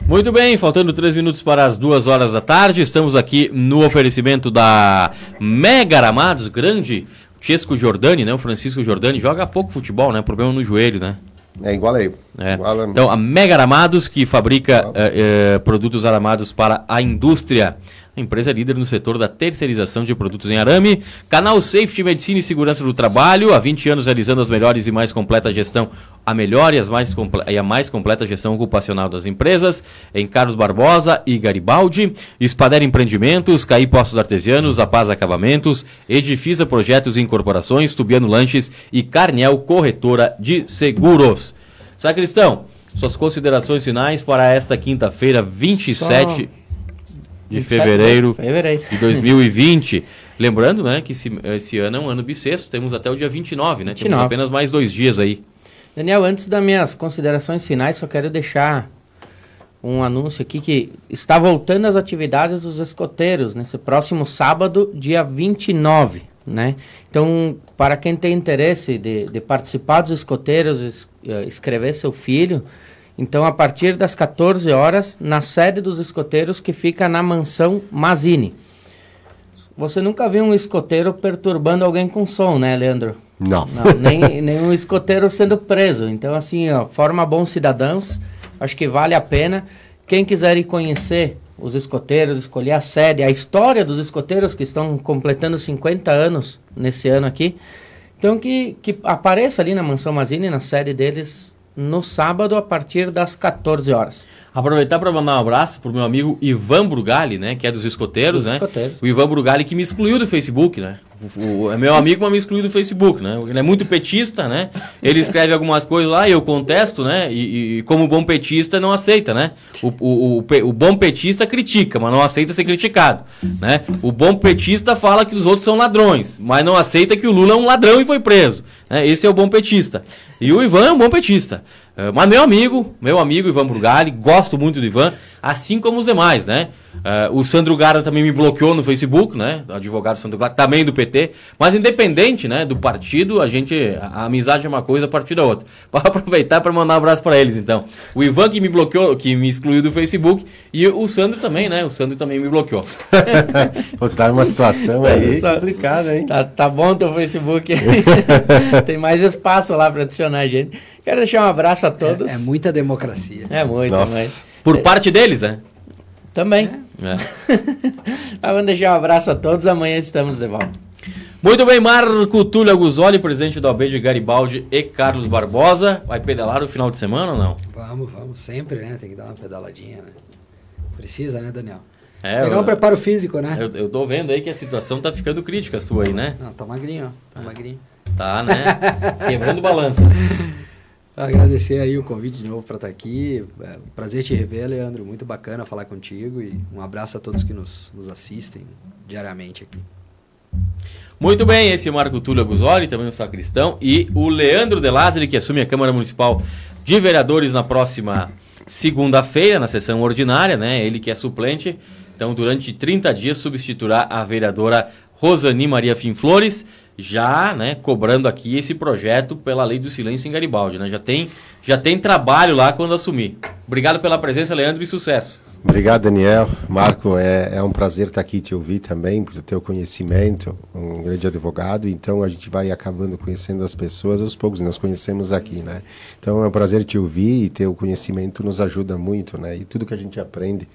Muito bem, faltando três minutos para as duas horas da tarde, estamos aqui no oferecimento da Mega Aramados, grande Tiesco Giordani, né? O Francisco Giordani joga pouco futebol, né? Problema no joelho, né? É igual aí. É. Igual a... Então, a Mega Aramados, que fabrica é, é, produtos aramados para a indústria. A empresa é líder no setor da terceirização de produtos em arame. Canal Safety, Medicina e Segurança do Trabalho. Há vinte anos realizando as melhores e mais completa gestão. A melhor e, as mais comple- e a mais completa gestão ocupacional das empresas, em Carlos Barbosa e Garibaldi, Espadera Empreendimentos, Caí Postos Artesianos, Zapaz Acabamentos, Edifisa Projetos e Incorporações, Tubiano Lanches e Carniel Corretora de Seguros. Sacristão, suas considerações finais para esta quinta-feira, vinte e sete de fevereiro de dois mil e vinte. Lembrando, né, que esse, esse ano é um ano bissexto, temos até o dia vinte e nove, né? vinte e nove. Temos apenas mais dois dias aí. Daniel, antes das minhas considerações finais, só quero deixar um anúncio aqui que está voltando às atividades dos escoteiros nesse próximo sábado, dia vinte e nove, né? Então, para quem tem interesse de, de participar dos escoteiros, escrever seu filho, então a partir das catorze horas, na sede dos escoteiros que fica na Mansão Mazini. Você nunca viu um escoteiro perturbando alguém com som, né, Leandro? Não. Não, nem, nem um escoteiro sendo preso. Então, assim, ó, forma bons cidadãos, acho que vale a pena. Quem quiser ir conhecer os escoteiros, escolher a sede, a história dos escoteiros que estão completando cinquenta anos nesse ano aqui, então que, que apareça ali na Mansão Mazini, na sede deles, no sábado, a partir das catorze horas. Aproveitar para mandar um abraço pro meu amigo Ivan Brugalli, né? Que é dos escoteiros, dos né? Escoteiros. O Ivan Brugalli que me excluiu do Facebook, né? O, o, meu amigo, mas me excluiu do Facebook, né? Ele é muito petista, né? Ele escreve algumas coisas lá e eu contesto, né? E, e como bom petista não aceita, né? O, o, o, o bom petista critica, mas não aceita ser criticado, né? O bom petista fala que os outros são ladrões, mas não aceita que o Lula é um ladrão e foi preso, né? Esse é o bom petista. E o Ivan é um bom petista. Uh, mas meu amigo, meu amigo Ivan Brugalli, gosto muito do Ivan, assim como os demais, né? Uh, o Sandro Gara também me bloqueou no Facebook, né? Advogado Sandro Gara, também do P T, mas independente, né, do partido, a gente, a, a amizade é uma coisa, a partido é outra. Para aproveitar para mandar um abraço para eles, então. O Ivan que me bloqueou, que me excluiu do Facebook, e o Sandro também, né? O Sandro também me bloqueou. Pô, tu tá numa situação aí é complicada, hein? Tá, tá bom teu Facebook. Tem mais espaço lá para adicionar a gente. Quero deixar um abraço a todos. É, é muita democracia. É muito, mas... Por parte deles, né? Também. É. É. Mas vamos deixar um abraço a todos. Amanhã estamos de volta. Muito bem, Marco Túlio Aguzoli, presidente do A B de Garibaldi e Carlos Barbosa. Vai pedalar no final de semana ou não? Vamos, vamos. Sempre, né? Tem que dar uma pedaladinha, né? Precisa, né, Daniel? É, pegar um eu, preparo físico, né? Eu, eu tô vendo aí que a situação tá ficando crítica sua aí, né? Não, tá magrinho, ó. Tá, tá magrinho. Tá, né? Quebrando balança. Agradecer aí o convite de novo para estar aqui. É um prazer te rever, Leandro. Muito bacana falar contigo e um abraço a todos que nos, nos assistem diariamente aqui. Muito bem, esse é Marco Túlio Aguzoli, também o sacristão, e o Leandro De Lazari, que assume a Câmara Municipal de Vereadores na próxima segunda-feira, na sessão ordinária, né? Ele que é suplente. Então, durante trinta dias, substituirá a vereadora Rosani Maria Fim Flores. Já, né, cobrando aqui esse projeto pela lei do silêncio em Garibaldi, né? Já tem, já tem trabalho lá quando assumir. Obrigado pela presença, Leandro, e sucesso. Obrigado, Daniel. Marco, é, é um prazer estar aqui e te ouvir também, pelo teu conhecimento, um grande advogado. Então, a gente vai acabando conhecendo as pessoas aos poucos, nós conhecemos aqui, né? Então, é um prazer te ouvir e teu conhecimento nos ajuda muito, né? E tudo que a gente aprende.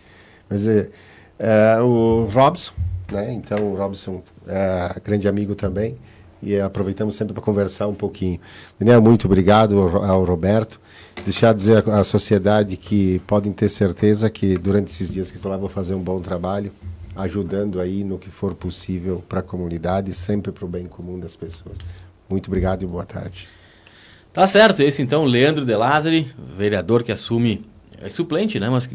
Mas é, é, o Robson, né? Então, o Robson é grande amigo também. e aproveitamos sempre para conversar um pouquinho. Daniel, muito obrigado ao Roberto. Deixar dizer à sociedade que podem ter certeza que durante esses dias que estou lá vou fazer um bom trabalho, ajudando aí no que for possível para a comunidade, sempre para o bem comum das pessoas. Muito obrigado e boa tarde. Tá certo, esse então, Leandro De Lazari, vereador que assume, é suplente, né? Mas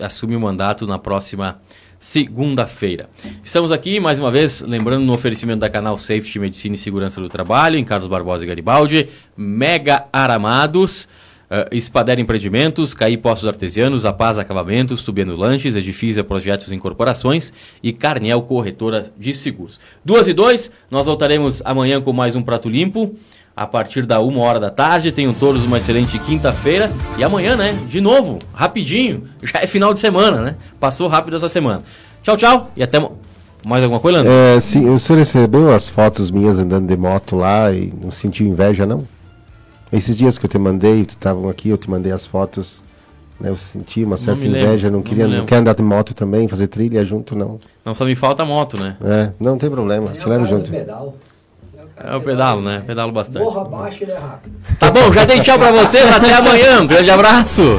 assume o mandato na próxima segunda-feira. Estamos aqui, mais uma vez, lembrando, no oferecimento da Canal Safety, Medicina e Segurança do Trabalho, em Carlos Barbosa e Garibaldi, Mega Aramados, uh, Espadera Empreendimentos, Caí Poços Artesianos, Zapaz Acabamentos, Tubiano Lanches, Edifisa Projetos e Incorporações e Carniel Corretora de Seguros. Duas e dois, nós voltaremos amanhã com mais um Prato Limpo, a partir da uma hora da tarde. Tenham todos uma excelente quinta-feira. E amanhã, né? De novo, rapidinho. Já é final de semana, né? Passou rápido essa semana. Tchau, tchau. E até... mais alguma coisa, Leandro? É, sim, o senhor recebeu as fotos minhas andando de moto lá e não sentiu inveja, não? Esses dias que eu te mandei, tu estavam aqui, eu te mandei as fotos, né? Eu senti uma certa inveja. Não queria não quer andar de moto também, fazer trilha junto, não. Não, só me falta moto, né? É, não tem problema. Te levo junto. Eu pedalo, né? Pedalo bastante. Morra abaixo, ele é rápido. Tá bom, já dei tchau pra vocês. Até amanhã. Um grande abraço.